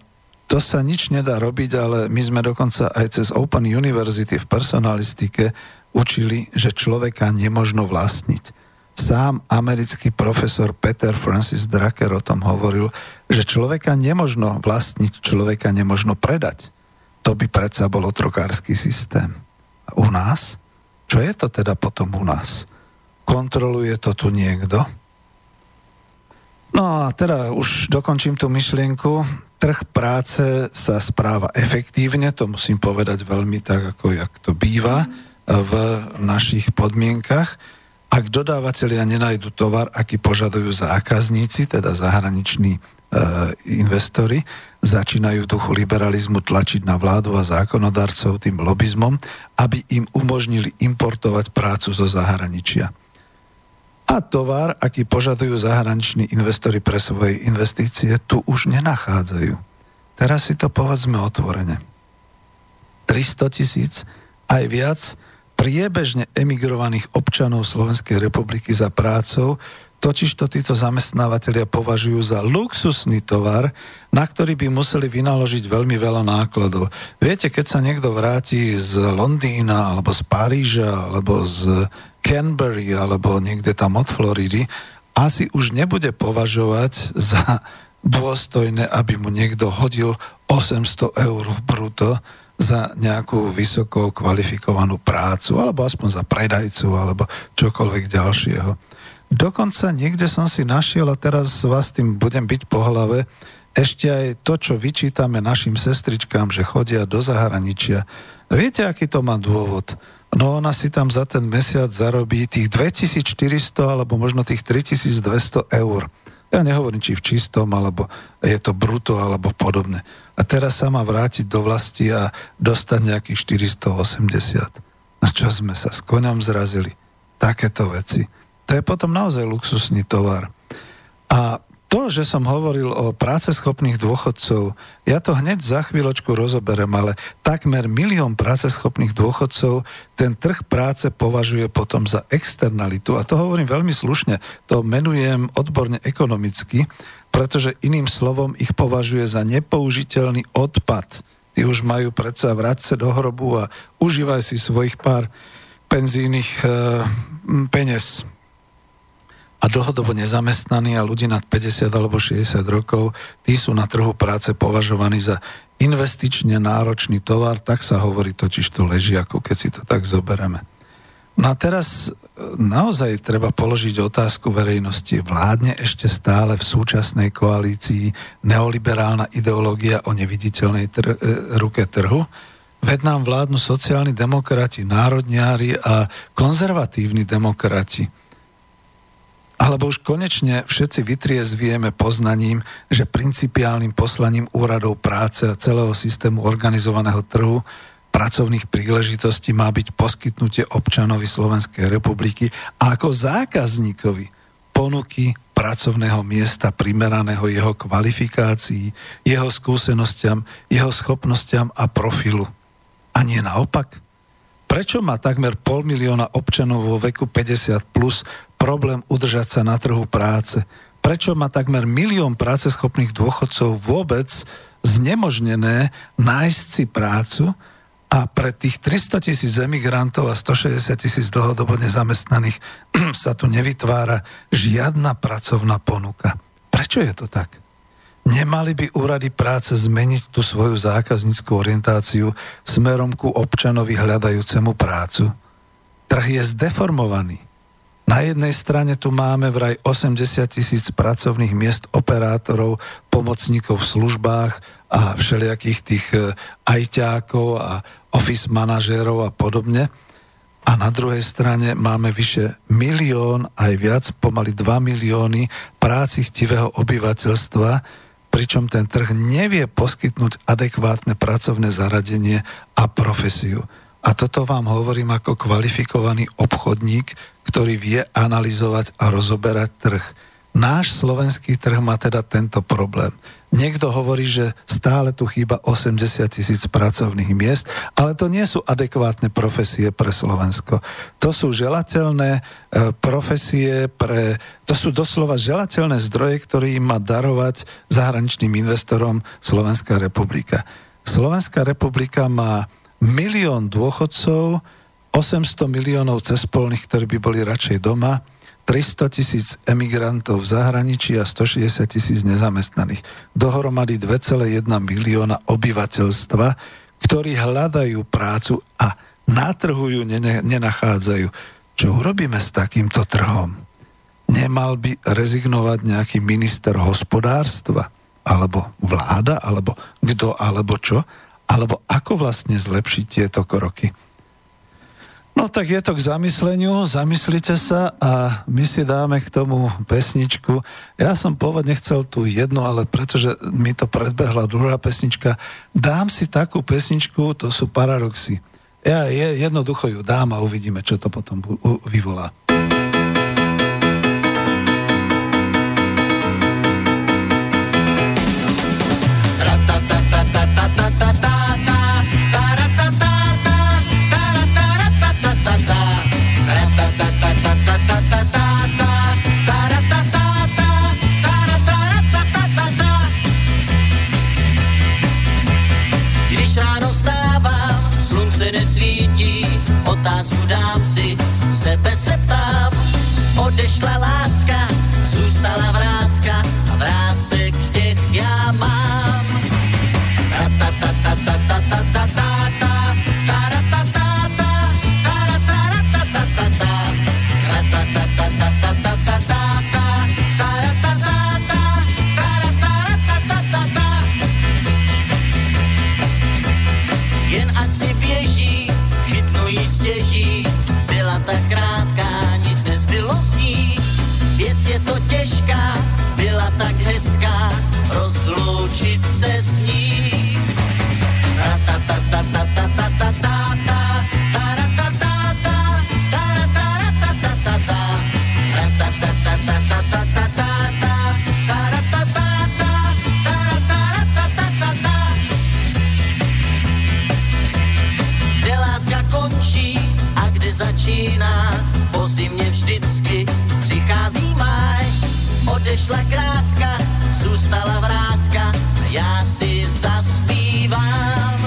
to sa nič nedá robiť, ale my sme dokonca aj cez Open University v personalistike učili, že človeka nemožno vlastniť. Sám americký profesor Peter Francis Drucker o tom hovoril, že človeka nemožno vlastniť, človeka nemožno predať. To by predsa bol otrokársky systém. A u nás? Čo je to teda potom u nás? Kontroluje to tu niekto? No a teda už dokončím tú myšlienku. Trh práce sa správa efektívne, to musím povedať veľmi tak, ako jak to býva v našich podmienkach. Ak dodávateľia nenajdu tovar, aký požadujú zákazníci, teda zahraniční e, investori, začínajú v duchu liberalizmu tlačiť na vládu a zákonodarcov tým lobizmom, aby im umožnili importovať prácu zo zahraničia. A tovar, aký požadujú zahraniční investori pre svoje investície, tu už nenachádzajú. Teraz si to povedzme otvorene. tristotisíc aj viac priebežne emigrovaných občanov Slovenskej republiky za prácou, totižto títo zamestnávateľia považujú za luxusný tovar, na ktorý by museli vynaložiť veľmi veľa nákladov. Viete, keď sa niekto vráti z Londýna, alebo z Paríža, alebo z Canberry, alebo niekde tam od Floridy, asi už nebude považovať za dôstojné, aby mu niekto hodil osemsto eur v bruto za nejakú vysoko kvalifikovanú prácu, alebo aspoň za predajcu, alebo čokoľvek ďalšieho. Dokonca niekde som si našiel, a teraz vás tým budem byť po hlave, ešte aj to, čo vyčítame našim sestričkám, že chodia do zahraničia. Viete, aký to má dôvod? No ona si tam za ten mesiac zarobí tých dvetisícštyristo alebo možno tých tritisícdvesto eur. Ja nehovorím, či v čistom, alebo je to bruto, alebo podobne. A teraz sa má vrátiť do vlasti a dostať nejakých štyristoosemdesiat. Na čo sme sa s koňom zrazili? Takéto veci. To je potom naozaj luxusný tovar. A to, že som hovoril o práceschopných dôchodcov, ja to hneď za chvíľočku rozoberem, ale takmer milión práceschopných dôchodcov ten trh práce považuje potom za externalitu. A to hovorím veľmi slušne, to menujem odborne ekonomicky, pretože iným slovom ich považuje za nepoužiteľný odpad. Tí už majú predsa vráť sa do hrobu a užívaj si svojich pár penzijných e, peniaz. A dlhodobo nezamestnaní a ľudí nad päťdesiat alebo šesťdesiat rokov, tí sú na trhu práce považovaní za investične náročný tovar, tak sa hovorí totiž to ležiaku, keď si to tak zobereme. No a teraz naozaj treba položiť otázku verejnosti. Vládne ešte stále v súčasnej koalícii neoliberálna ideológia o neviditeľnej tr- ruke trhu? Veď nám vládnu sociálni demokrati, národniari a konzervatívni demokrati. Alebo už konečne všetci vytriezvieme poznaním, že principiálnym poslaním úradov práce a celého systému organizovaného trhu pracovných príležitostí má byť poskytnutie občanovi Slovenskej republiky a ako zákazníkovi ponuky pracovného miesta primeraného jeho kvalifikácií, jeho skúsenostiam, jeho schopnostiam a profilu. A nie naopak. Prečo má takmer pol milióna občanov vo veku päťdesiat plus problém udržať sa na trhu práce? Prečo má takmer milión práceschopných dôchodcov vôbec znemožnené nájsť si prácu a pre tých tristotisíc emigrantov a stošesťdesiat tisíc dlhodobo nezamestnaných sa tu nevytvára žiadna pracovná ponuka? Prečo je to tak? Nemali by úrady práce zmeniť tú svoju zákazníckú orientáciu smerom ku občanovi hľadajúcemu prácu? Trh je zdeformovaný. Na jednej strane tu máme vraj osemdesiat tisíc pracovných miest operátorov, pomocníkov v službách a všelijakých tých ajťákov a office manažérov a podobne. A na druhej strane máme vyše milión, aj viac, pomaly dva milióny práci chtivého obyvateľstva, pričom ten trh nevie poskytnúť adekvátne pracovné zaradenie a profesiu. A toto vám hovorím ako kvalifikovaný obchodník, ktorý vie analyzovať a rozoberať trh. Náš slovenský trh má teda tento problém. Niekto hovorí, že stále tu chýba osemdesiat tisíc pracovných miest, ale to nie sú adekvátne profesie pre Slovensko. To sú želateľné profesie pre... To sú doslova želateľné zdroje, ktoré im má darovať zahraničným investorom Slovenská republika. Slovenská republika má milión dôchodcov, osemsto miliónov cespolných, ktorí by boli radšej doma, tristotisíc emigrantov v zahraničí a stošesťdesiat tisíc nezamestnaných. Dohromady dva celé jedna milióna obyvateľstva, ktorí hľadajú prácu a na trhu ju nenachádzajú. Čo urobíme s takýmto trhom? Nemal by rezignovať nejaký minister hospodárstva? Alebo vláda? Alebo kto? Alebo čo? Alebo ako vlastne zlepšiť tieto kroky? No tak je to k zamysleniu, zamyslite sa a my si dáme k tomu pesničku. Ja som pôvodne chcel tú jednu, ale pretože mi to predbehla druhá pesnička, dám si takú pesničku, to sú Paradoxy. Ja je, jednoducho ju dám a uvidíme, čo to potom bu- u- vyvolá. Otázku dám si, sebe se ptám. Odešla láska, zůstala vrázka a vrásek těch já mám. Jen ať si běží, jí stěží, byla tak krátká, nic nezbylo z ní. Věc je to těžká, byla tak hezká, rozloučit se s ní. Začíná, po zimě vždycky přichází máj. Odešla kráska, zůstala vrázka, já si zaspívám.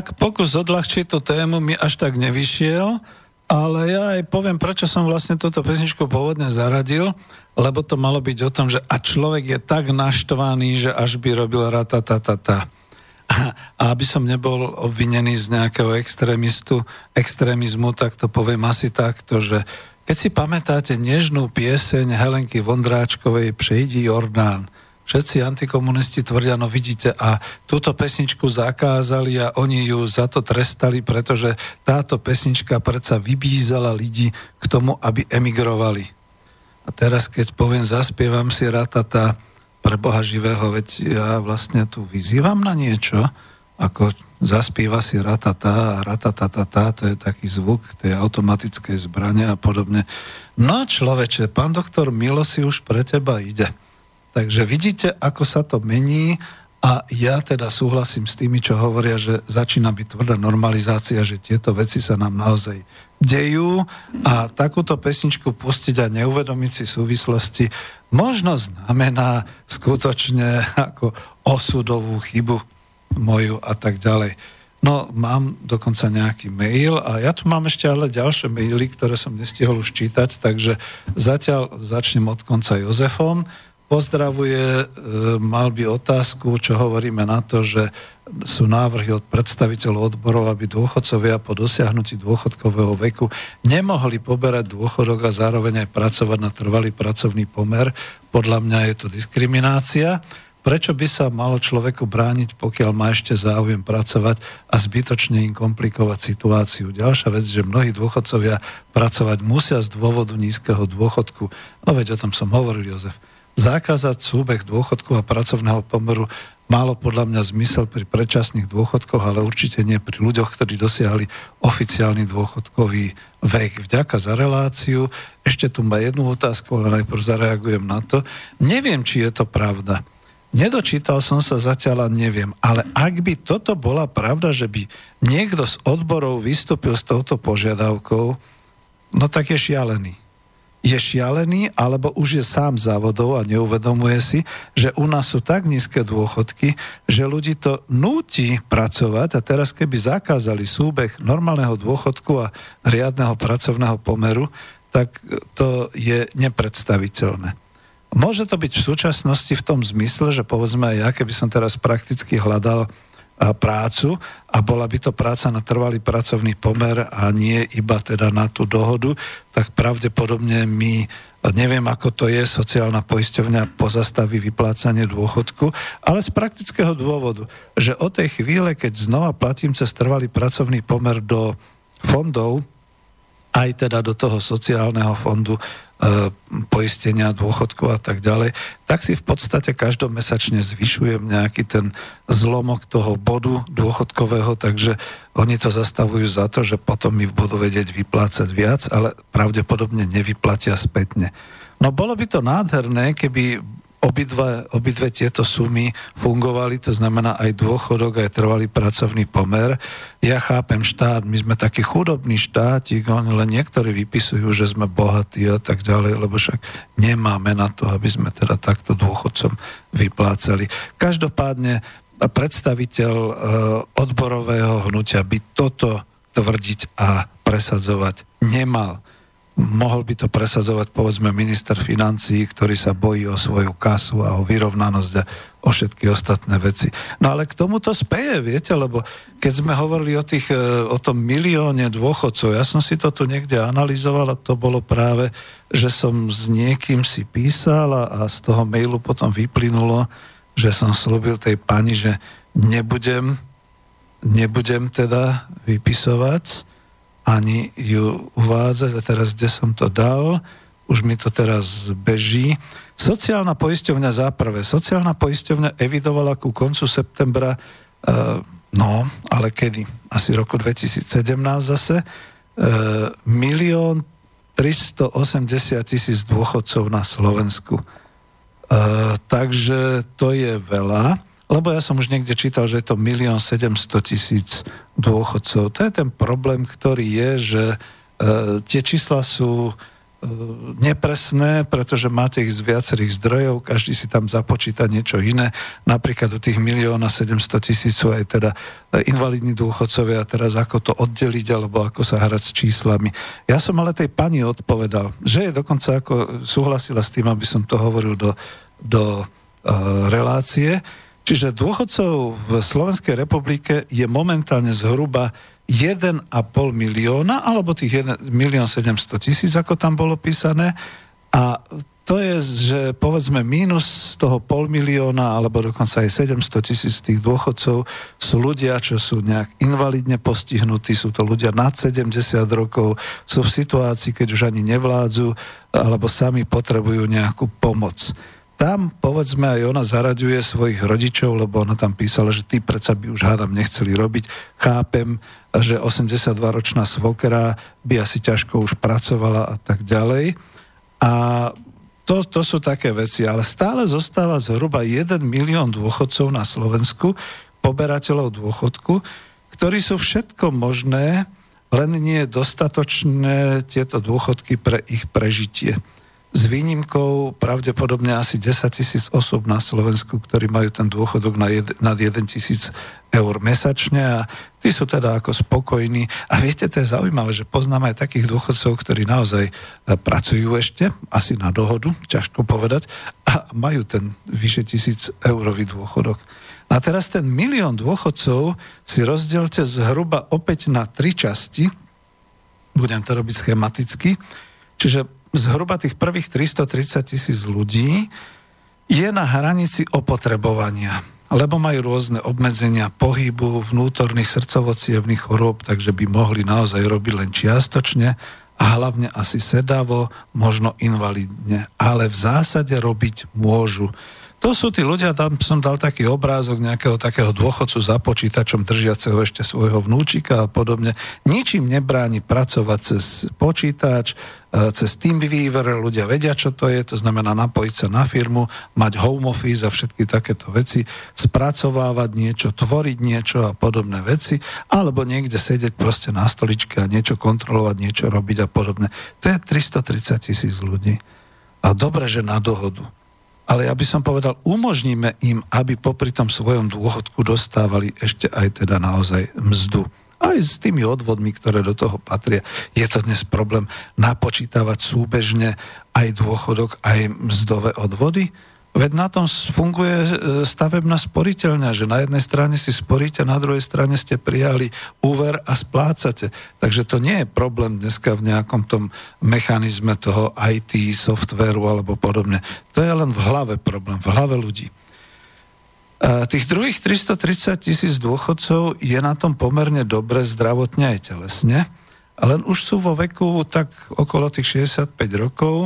tak pokus odľahčiť tú tému mi až tak nevyšiel, ale ja aj poviem, prečo som vlastne túto pesničku pôvodne zaradil, lebo to malo byť o tom, že a človek je tak naštvaný, že až by robil ratatatata. A aby som nebol obvinený z nejakého extrémistu, extrémizmu, tak to poviem asi takto, že keď si pamätáte nežnú pieseň Helenky Vondráčkovej Přejdi Jordán, všetci antikomunisti tvrdia, no vidíte, a túto pesničku zakázali a oni ju za to trestali, pretože táto pesnička predsa vybízala ľudí k tomu, aby emigrovali. A teraz, keď poviem, zaspievam si ratata, pre Boha živého, veď ja vlastne tu vyzývam na niečo, ako zaspíva si ratata a ratatatata, to je taký zvuk tej automatickej zbrane a podobne. No človeče, pán doktor Milos si už pre teba ide. Takže vidíte, ako sa to mení a ja teda súhlasím s tými, čo hovoria, že začína byť tvrdá normalizácia, že tieto veci sa nám naozaj dejú a takúto pesničku pustiť a neuvedomiť si súvislosti možno znamená skutočne ako osudovú chybu moju a tak ďalej. No, mám dokonca nejaký mail a ja tu mám ešte ale ďalšie maily, ktoré som nestihol už čítať, takže zatiaľ začnem od konca Jozefom. Pozdravuje, mal by otázku, čo hovoríme na to, že sú návrhy od predstaviteľov odborov, aby dôchodcovia po dosiahnutí dôchodkového veku nemohli poberať dôchodok a zároveň aj pracovať na trvalý pracovný pomer. Podľa mňa je to diskriminácia. Prečo by sa malo človeku brániť, pokiaľ má ešte záujem pracovať a zbytočne im komplikovať situáciu? Ďalšia vec, že mnohí dôchodcovia pracovať musia z dôvodu nízkeho dôchodku. No veď o tom som hovoril, Jozef. Zakázať súbeh dôchodku a pracovného pomeru malo podľa mňa zmysel pri predčasných dôchodkoch, ale určite nie pri ľuďoch, ktorí dosiahli oficiálny dôchodkový vek. Vďaka za reláciu. Ešte tu má jednu otázku, ale najprv zareagujem na to. Neviem, či je to pravda. Nedočítal som sa zatiaľ a neviem, ale ak by toto bola pravda, že by niekto z odborov vystúpil s touto požiadavkou, no tak je šialený. Je šialený, alebo už je sám závodov a neuvedomuje si, že u nás sú tak nízke dôchodky, že ľudí to núti pracovať a teraz keby zakázali súbeh normálneho dôchodku a riadneho pracovného pomeru, tak to je nepredstaviteľné. Môže to byť v súčasnosti v tom zmysle, že povedzme aj ja, keby som teraz prakticky hľadal prácu a bola by to práca na trvalý pracovný pomer a nie iba teda na tú dohodu, tak pravdepodobne my, neviem ako to je, sociálna poisťovňa pozastaví vyplácanie dôchodku, ale z praktického dôvodu, že od tej chvíle, keď znova platím cez trvalý pracovný pomer do fondov, aj teda do toho sociálneho fondu, poistenia, dôchodku a tak ďalej, tak si v podstate každomesačne zvyšujem nejaký ten zlomok toho bodu dôchodkového, takže oni to zastavujú za to, že potom mi budú vedieť vyplácať viac, ale pravdepodobne nevyplatia spätne. No bolo by to nádherné, keby Obidva, obidve tieto sumy fungovali, to znamená aj dôchodok, aj trvalý pracovný pomer. Ja chápem štát, my sme taký chudobný štátik, len niektorí vypisujú, že sme bohatí a tak ďalej, lebo však nemáme na to, aby sme teda takto dôchodcom vyplácali. Každopádne predstaviteľ odborového hnutia by toto tvrdiť a presadzovať nemal. Mohol by to presadzovať, povedzme, minister financií, ktorý sa bojí o svoju kasu a o vyrovnanosť a o všetky ostatné veci. No ale k tomu to speje, viete, lebo keď sme hovorili o, tých, o tom milióne dôchodcov, ja som si to tu niekde analyzoval a to bolo práve, že som s niekým si písal a, a z toho mailu potom vyplynulo, že som slúbil tej pani, že nebudem, nebudem teda vypisovať ani ju uvádzať. A teraz, kde som to dal, už mi to teraz beží. Sociálna poisťovňa záprve. Sociálna poisťovňa evidovala ku koncu septembra, uh, no, ale kedy? Asi roku dvetisícsedemnásť zase, milión tristoosemdesiat tisíc dôchodcov na Slovensku. Uh, takže to je veľa. Lebo ja som už niekde čítal, že je to milión sedemsto tisíc dôchodcov. To je ten problém, ktorý je, že e, tie čísla sú nepresné, pretože máte ich z viacerých zdrojov, každý si tam započíta niečo iné, napríklad do tých milióna sedemsto tisícov aj teda invalidní dôchodcovia, teraz ako to oddeliť, alebo ako sa hrať s číslami. Ja som ale tej pani odpovedal, že je dokonca ako súhlasila s tým, aby som to hovoril do, do e, relácie, čiže dôchodcov v Slovenskej republike je momentálne zhruba jeden a pol milióna, alebo tých jeden milión sedemsto tisíc, ako tam bolo písané. A to je, že povedzme mínus toho pol milióna, alebo dokonca aj sedemsto tisíc tých dôchodcov sú ľudia, čo sú nejak invalidne postihnutí, sú to ľudia nad sedemdesiat rokov, sú v situácii, keď už ani nevládzu, alebo sami potrebujú nejakú pomoc. Tam, povedzme, aj ona zaraďuje svojich rodičov, lebo ona tam písala, že tí predsa by už hádam nechceli robiť. Chápem, že osemdesiatdvaročná svokra by asi ťažko už pracovala a tak ďalej. A to, to sú také veci, ale stále zostáva zhruba jeden milión dôchodcov na Slovensku, poberateľov dôchodku, ktorí sú všetko možné, len nie je dostatočné tieto dôchodky pre ich prežitie. S výnimkou pravdepodobne asi desaťtisíc osob na Slovensku, ktorí majú ten dôchodok na jed, nad jeden tisíc eur mesačne a tí sú teda ako spokojní. A viete, to je zaujímavé, že poznáme aj takých dôchodcov, ktorí naozaj pracujú ešte, asi na dohodu, ťažko povedať, a majú ten vyše tisíc eurový dôchodok. A teraz ten milión dôchodcov si rozdielte zhruba opäť na tri časti, budem to robiť schematicky, čiže zhruba tých prvých tristotridsať tisíc ľudí je na hranici opotrebovania, lebo majú rôzne obmedzenia pohybu, vnútorných srdcovocievnych chorôb, takže by mohli naozaj robiť len čiastočne a hlavne asi sedavo, možno invalidne, ale v zásade robiť môžu. To sú tí ľudia, tam som dal taký obrázok nejakého takého dôchodcu za počítačom držiaceho ešte svojho vnúčika a podobne. Ničím nebráni pracovať cez počítač, cez TeamViewer, ľudia vedia, čo to je, to znamená napojiť sa na firmu, mať home office a všetky takéto veci, spracovávať niečo, tvoriť niečo a podobné veci, alebo niekde sedieť proste na stoličke a niečo kontrolovať, niečo robiť a podobne. To je tristotridsať tisíc ľudí. A dobre, že na dohodu. Ale ja by som povedal, umožníme im, aby popri tom svojom dôchodku dostávali ešte aj teda naozaj mzdu. Aj s tými odvodmi, ktoré do toho patria. Je to dnes problém napočítavať súbežne aj dôchodok, aj mzdové odvody? Veď na tom funguje stavebná sporiteľňa, že na jednej strane si sporíte, na druhej strane ste prijali úver a splácate. Takže to nie je problém dneska v nejakom tom mechanizme toho í té, softvéru alebo podobne. To je len v hlave problém, v hlave ľudí. Tých druhých tristotridsať tisíc dôchodcov je na tom pomerne dobre zdravotne aj telesne, len už sú vo veku tak okolo tých šesťdesiatpäť rokov.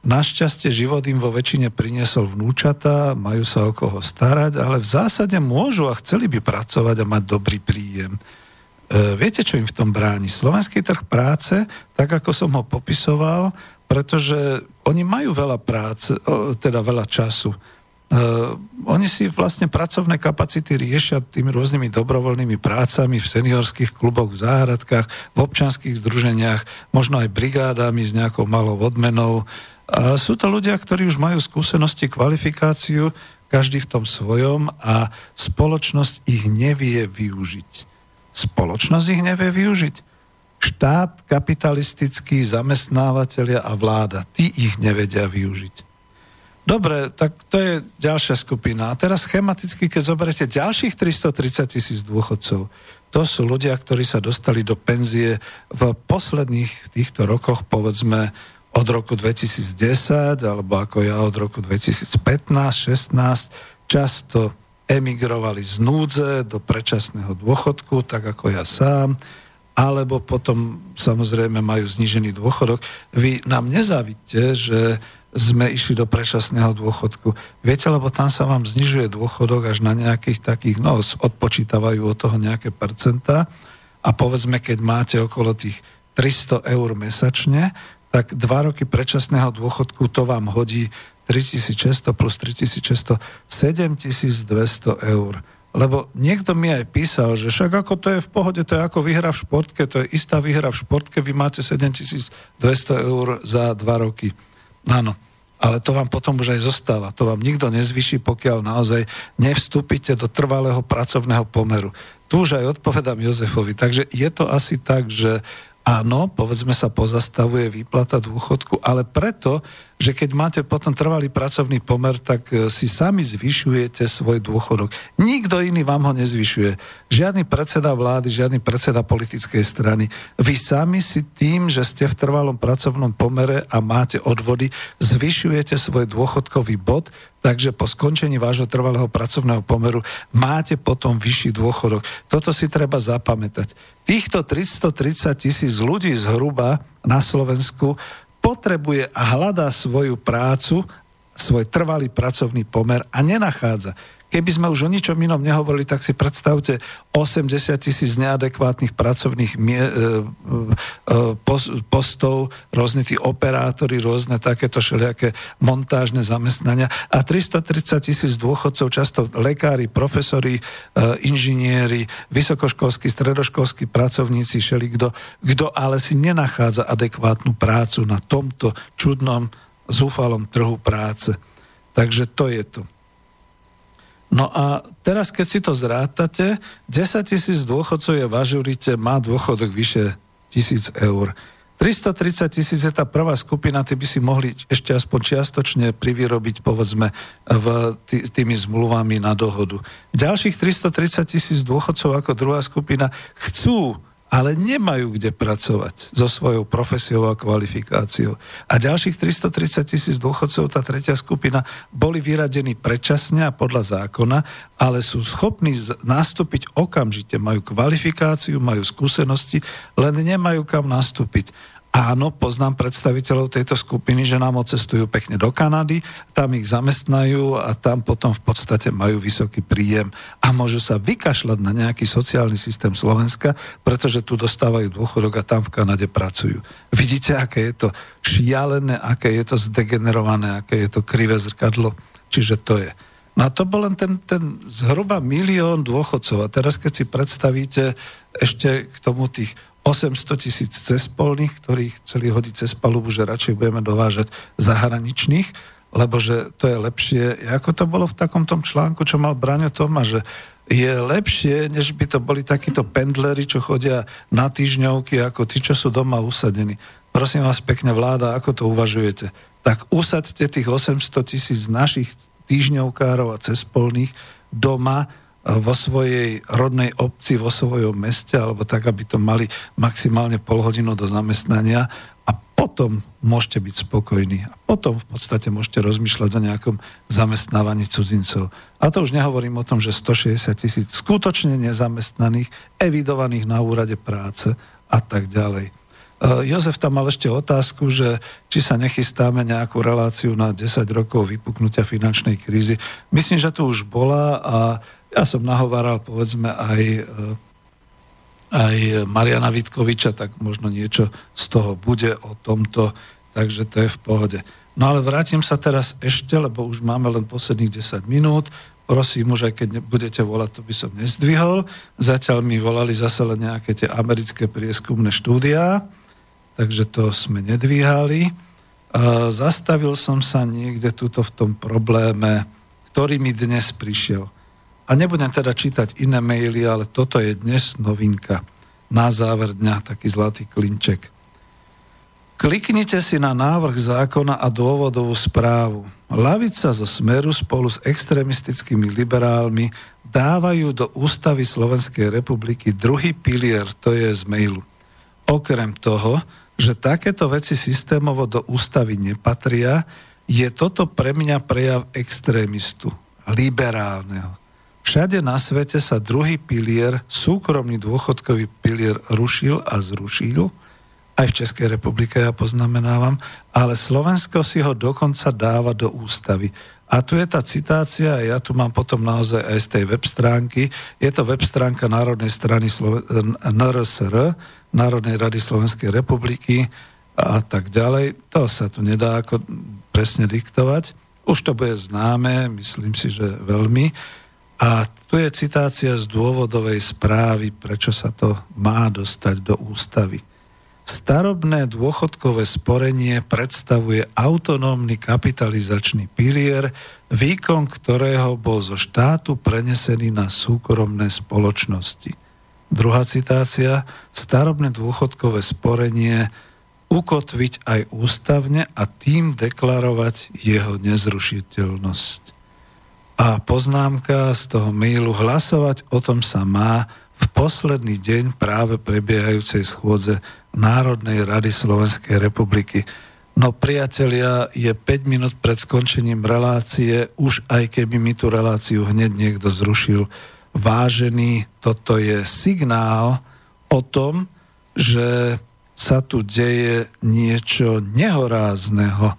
Našťastie život im vo väčšine priniesol vnúčata, majú sa o koho starať, ale v zásade môžu a chceli by pracovať a mať dobrý príjem. E, viete, čo im v tom bráni? Slovenský trh práce, tak ako som ho popisoval, pretože oni majú veľa práce, teda veľa času. E, oni si vlastne pracovné kapacity riešia tými rôznymi dobrovoľnými prácami v seniorských kluboch, v záhradkách, v občianskych združeniach, možno aj brigádami s nejakou malou odmenou. A sú to ľudia, ktorí už majú skúsenosti, kvalifikáciu, každý v tom svojom a spoločnosť ich nevie využiť. Spoločnosť ich nevie využiť. Štát, kapitalistický, zamestnávateľia a vláda, tí ich nevedia využiť. Dobre, tak to je ďalšia skupina. A teraz schematicky, keď zoberete ďalších tristotridsať tisíc dôchodcov, to sú ľudia, ktorí sa dostali do penzie v posledných týchto rokoch, povedzme, od roku dvetisícdesať, alebo ako ja od roku dvetisícpätnásť šestnásť, často emigrovali z núdze do predčasného dôchodku, tak ako ja sám, alebo potom samozrejme majú znížený dôchodok. Vy nám nezávidíte, že sme išli do predčasného dôchodku. Viete, lebo tam sa vám znižuje dôchodok až na nejakých takých, no odpočítavajú od toho nejaké percentá a povedzme, keď máte okolo tých tristo eur mesačne, tak dva roky predčasného dôchodku to vám hodí tritisícšesťsto plus tritisícšesťsto, sedemtisícdvesto eur. Lebo niekto mi aj písal, že však ako to je v pohode, to je ako výhra v športke, to je istá výhra v športke, vy máte sedemtisícdvesto eur za dva roky. Áno, ale to vám potom už aj zostáva, to vám nikto nezvýši, pokiaľ naozaj nevstúpite do trvalého pracovného pomeru. Tu už aj odpovedám Jozefovi, takže je to asi tak, že áno, povedzme sa pozastavuje výplata dôchodku, ale preto, že keď máte potom trvalý pracovný pomer, tak si sami zvyšujete svoj dôchodok. Nikto iný vám ho nezvyšuje. Žiadny predseda vlády, žiadny predseda politickej strany. Vy sami si tým, že ste v trvalom pracovnom pomere a máte odvody, zvyšujete svoj dôchodkový bod, takže po skončení vášho trvalého pracovného pomeru máte potom vyšší dôchodok. Toto si treba zapamätať. Týchto tristotridsať tisíc ľudí zhruba na Slovensku potrebuje a hľadá svoju prácu, svoj trvalý pracovný pomer a nenachádza. Keby sme už o ničom inom nehovorili, tak si predstavte osemdesiat tisíc neadekvátnych pracovných mie- postov, rôzne tí operátori, rôzne takéto všelijaké montážne zamestnania a tristotridsať tisíc dôchodcov, často lekári, profesori, inžinieri, vysokoškolskí, stredoškolskí pracovníci, všelikto, kto ale si nenachádza adekvátnu prácu na tomto čudnom, zúfalom trhu práce. Takže to je to. No a teraz, keď si to zrátate, desaťtisíc dôchodcov je v ažurite, má dôchodok vyše tisíc eur. tristotridsať tisíc je tá prvá skupina, tí by si mohli ešte aspoň čiastočne privyrobiť, povedzme, v tý, tými zmluvami na dohodu. Ďalších tristotridsať tisíc dôchodcov ako druhá skupina chcú, ale nemajú kde pracovať so svojou profesiou a kvalifikáciou. A ďalších tristotridsať tisíc dôchodcov, tá tretia skupina, boli vyradení predčasne a podľa zákona, ale sú schopní nastúpiť okamžite. Majú kvalifikáciu, majú skúsenosti, len nemajú kam nastúpiť. Áno, poznám predstaviteľov tejto skupiny, že nám odcestujú pekne do Kanady, tam ich zamestnajú a tam potom v podstate majú vysoký príjem a môžu sa vykašľať na nejaký sociálny systém Slovenska, pretože tu dostávajú dôchodok a tam v Kanade pracujú. Vidíte, aké je to šialené, aké je to zdegenerované, aké je to krivé zrkadlo, čiže to je. No a to bol len ten, ten zhruba milión dôchodcov. A teraz, keď si predstavíte ešte k tomu tých osemsto tisíc cespolných, ktorých chceli hodiť cez palubu, že radšej budeme dovážať zahraničných, lebo že to je lepšie, ako to bolo v takom tom článku, čo mal Bráňo Tomáš, že je lepšie, než by to boli takíto pendleri, čo chodia na týždňovky, ako tí, čo sú doma usadení. Prosím vás pekne, vláda, ako to uvažujete? Tak usaďte tých osemsto tisíc našich týždňovkárov a cespolných doma, vo svojej rodnej obci, vo svojom meste, alebo tak, aby to mali maximálne pol hodinu do zamestnania a potom môžete byť spokojní. A potom v podstate môžete rozmýšľať o nejakom zamestnávaní cudzincov. A to už nehovorím o tom, že stošesťdesiat tisíc skutočne nezamestnaných, evidovaných na úrade práce a tak ďalej. Jozef tam mal ešte otázku, že či sa nechystáme nejakú reláciu na desať rokov vypuknutia finančnej krízy. Myslím, že to už bola a ja som nahováral, povedzme, aj, aj Mariana Vitkoviča, tak možno niečo z toho bude o tomto, takže to je v pohode. No ale vrátim sa teraz ešte, lebo už máme len posledných desať minút. Prosím už, aj keď budete volať, to by som nezdvihol. Zatiaľ mi volali zase len nejaké tie americké prieskumné štúdia, takže to sme nedvíhali. Zastavil som sa niekde tuto v tom probléme, ktorý mi dnes prišiel. A nebudem teda čítať iné maily, ale toto je dnes novinka. Na záver dňa taký zlatý klinček. Kliknite si na návrh zákona a dôvodovú správu. Lavica zo Smeru spolu s extrémistickými liberálmi dávajú do ústavy Slovenskej republiky druhý pilier, to je z mailu. Okrem toho, že takéto veci systémovo do ústavy nepatria, je toto pre mňa prejav extrémistu, liberálneho. Všade na svete sa druhý pilier, súkromný dôchodkový pilier rušil a zrušil, aj v Českej republike ja poznamenávam, ale Slovensko si ho dokonca dáva do ústavy. A tu je tá citácia, a ja tu mám potom naozaj aj z tej web stránky, je to web stránka Národnej strany Slo- en er es er, Národnej rady Slovenskej republiky a tak ďalej. To sa tu nedá ako presne diktovať. Už to bude známe, myslím si, že veľmi. A tu je citácia z dôvodovej správy, prečo sa to má dostať do ústavy. Starobné dôchodkové sporenie predstavuje autonómny kapitalizačný pilier, výkon ktorého bol zo štátu prenesený na súkromné spoločnosti. Druhá citácia, starobné dôchodkové sporenie ukotviť aj ústavne a tým deklarovať jeho nezrušiteľnosť. A poznámka z toho mailu, hlasovať o tom sa má v posledný deň práve prebiehajúcej schôdze Národnej rady Slovenskej republiky. No priatelia, je päť minút pred skončením relácie, už aj keby mi tú reláciu hneď niekto zrušil. Vážený, toto je signál o tom, že sa tu deje niečo nehorázneho.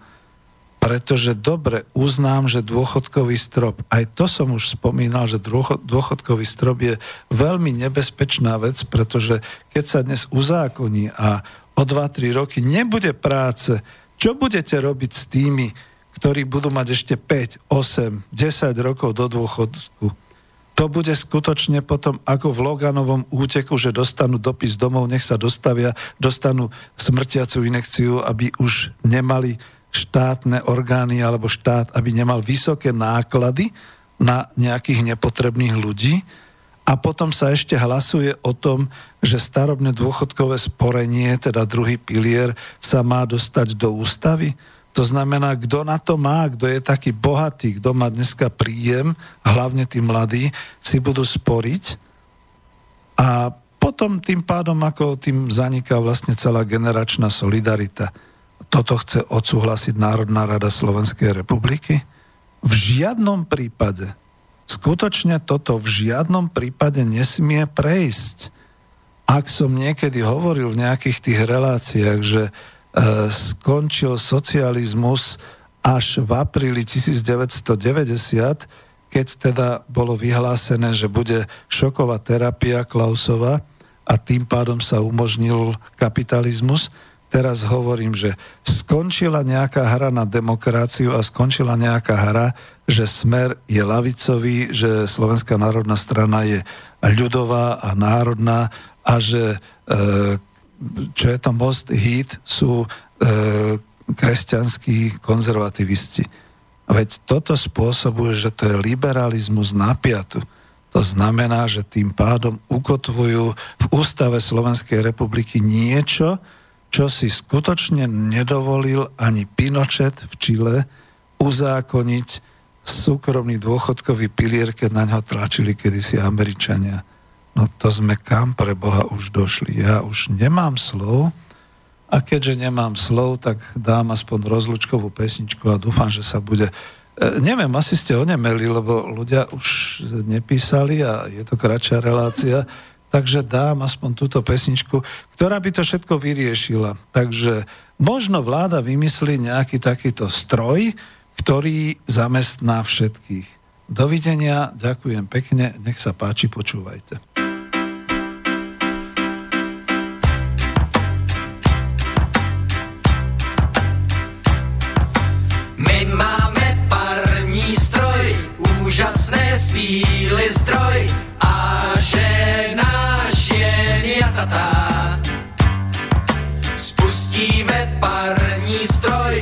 Pretože dobre, uznám, že dôchodkový strop, aj to som už spomínal, že dôchodkový strop je veľmi nebezpečná vec, pretože keď sa dnes uzákoní a o dva tri roky nebude práce, čo budete robiť s tými, ktorí budú mať ešte päť, osem, desať rokov do dôchodku? To bude skutočne potom ako v Loganovom úteku, že dostanú dopis domov, nech sa dostavia, dostanú smrtiacu injekciu, aby už nemali štátne orgány alebo štát, aby nemal vysoké náklady na nejakých nepotrebných ľudí. A potom sa ešte hlasuje o tom, že starobné dôchodkové sporenie, teda druhý pilier, sa má dostať do ústavy. To znamená, kto na to má, kto je taký bohatý, kto má dneska príjem, hlavne tí mladí, si budú sporiť a potom tým pádom ako tým zaniká vlastne celá generačná solidarita. Toto chce odsúhlasiť Národná rada Slovenskej republiky? V žiadnom prípade, skutočne toto v žiadnom prípade nesmie prejsť. Ak som niekedy hovoril v nejakých tých reláciách, že e, skončil socializmus až v apríli devätnásťstodeväťdesiat, keď teda bolo vyhlásené, že bude šoková terapia Klausova a tým pádom sa umožnil kapitalizmus. Teraz hovorím, že skončila nejaká hra na demokraciu a skončila nejaká hra, že Smer je ľavicový, že Slovenská národná strana je ľudová a národná a že, čo je to Most, hit sú kresťanskí konzervativisti. Veď toto spôsobuje, že to je liberalizmus na piatu. To znamená, že tým pádom ukotvujú v ústave Slovenskej republiky niečo, čo si skutočne nedovolil ani Pinochet v Čile uzákoniť súkromný dôchodkový pilier, keď na ňo tlačili kedysi Američania. No to sme kam pre Boha už došli. Ja už nemám slov a keďže nemám slov, tak dám aspoň rozlučkovú pesničku a dúfam, že sa bude... E, neviem, asi ste onemeli, lebo ľudia už nepísali a je to kratšia relácia. Takže dám aspoň túto pesničku, ktorá by to všetko vyriešila. Takže možno vláda vymyslí nejaký takýto stroj, ktorý zamestná všetkých. Dovidenia, ďakujem pekne, nech sa páči, počúvajte. My máme parní stroj, úžasné síly zdroj a že náš jen jatatá. Spustíme parní stroj,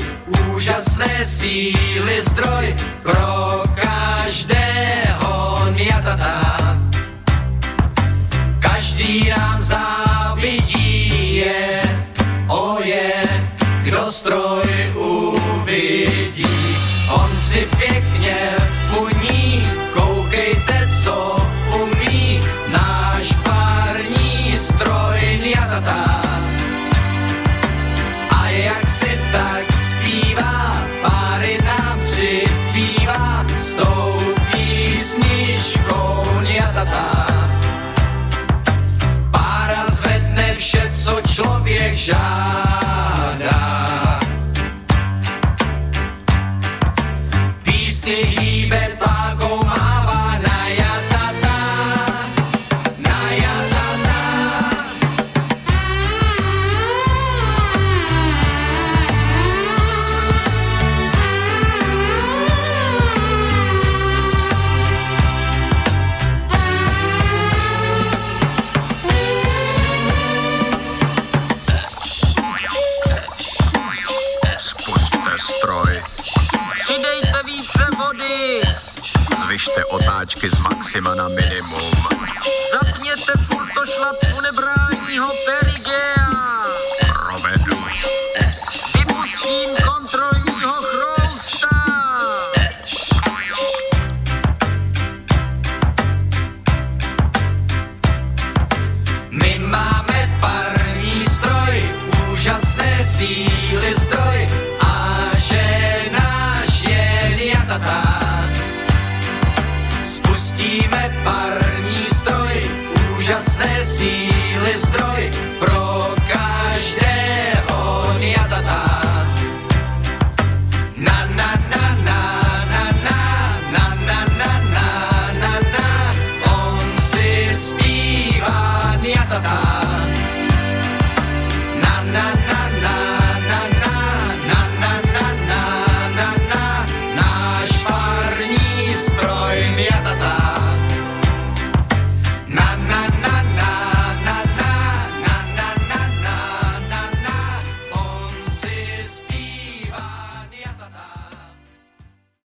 úžasné síly zdroj, pro každého jatatá. Každý nám závidí je, oje, kdo stroj uvidí. On si pěkně funí, koukejte, co umí náš pární stroj njatata. A jak si tak zpívá, páry nám připí. Snažte otáčky z maxima na minimum. Zapněte furto šlapku, nebrání ho perigea. Provedu. Vypustím kontrolního chrousta. My máme parní stroj, úžasné síly.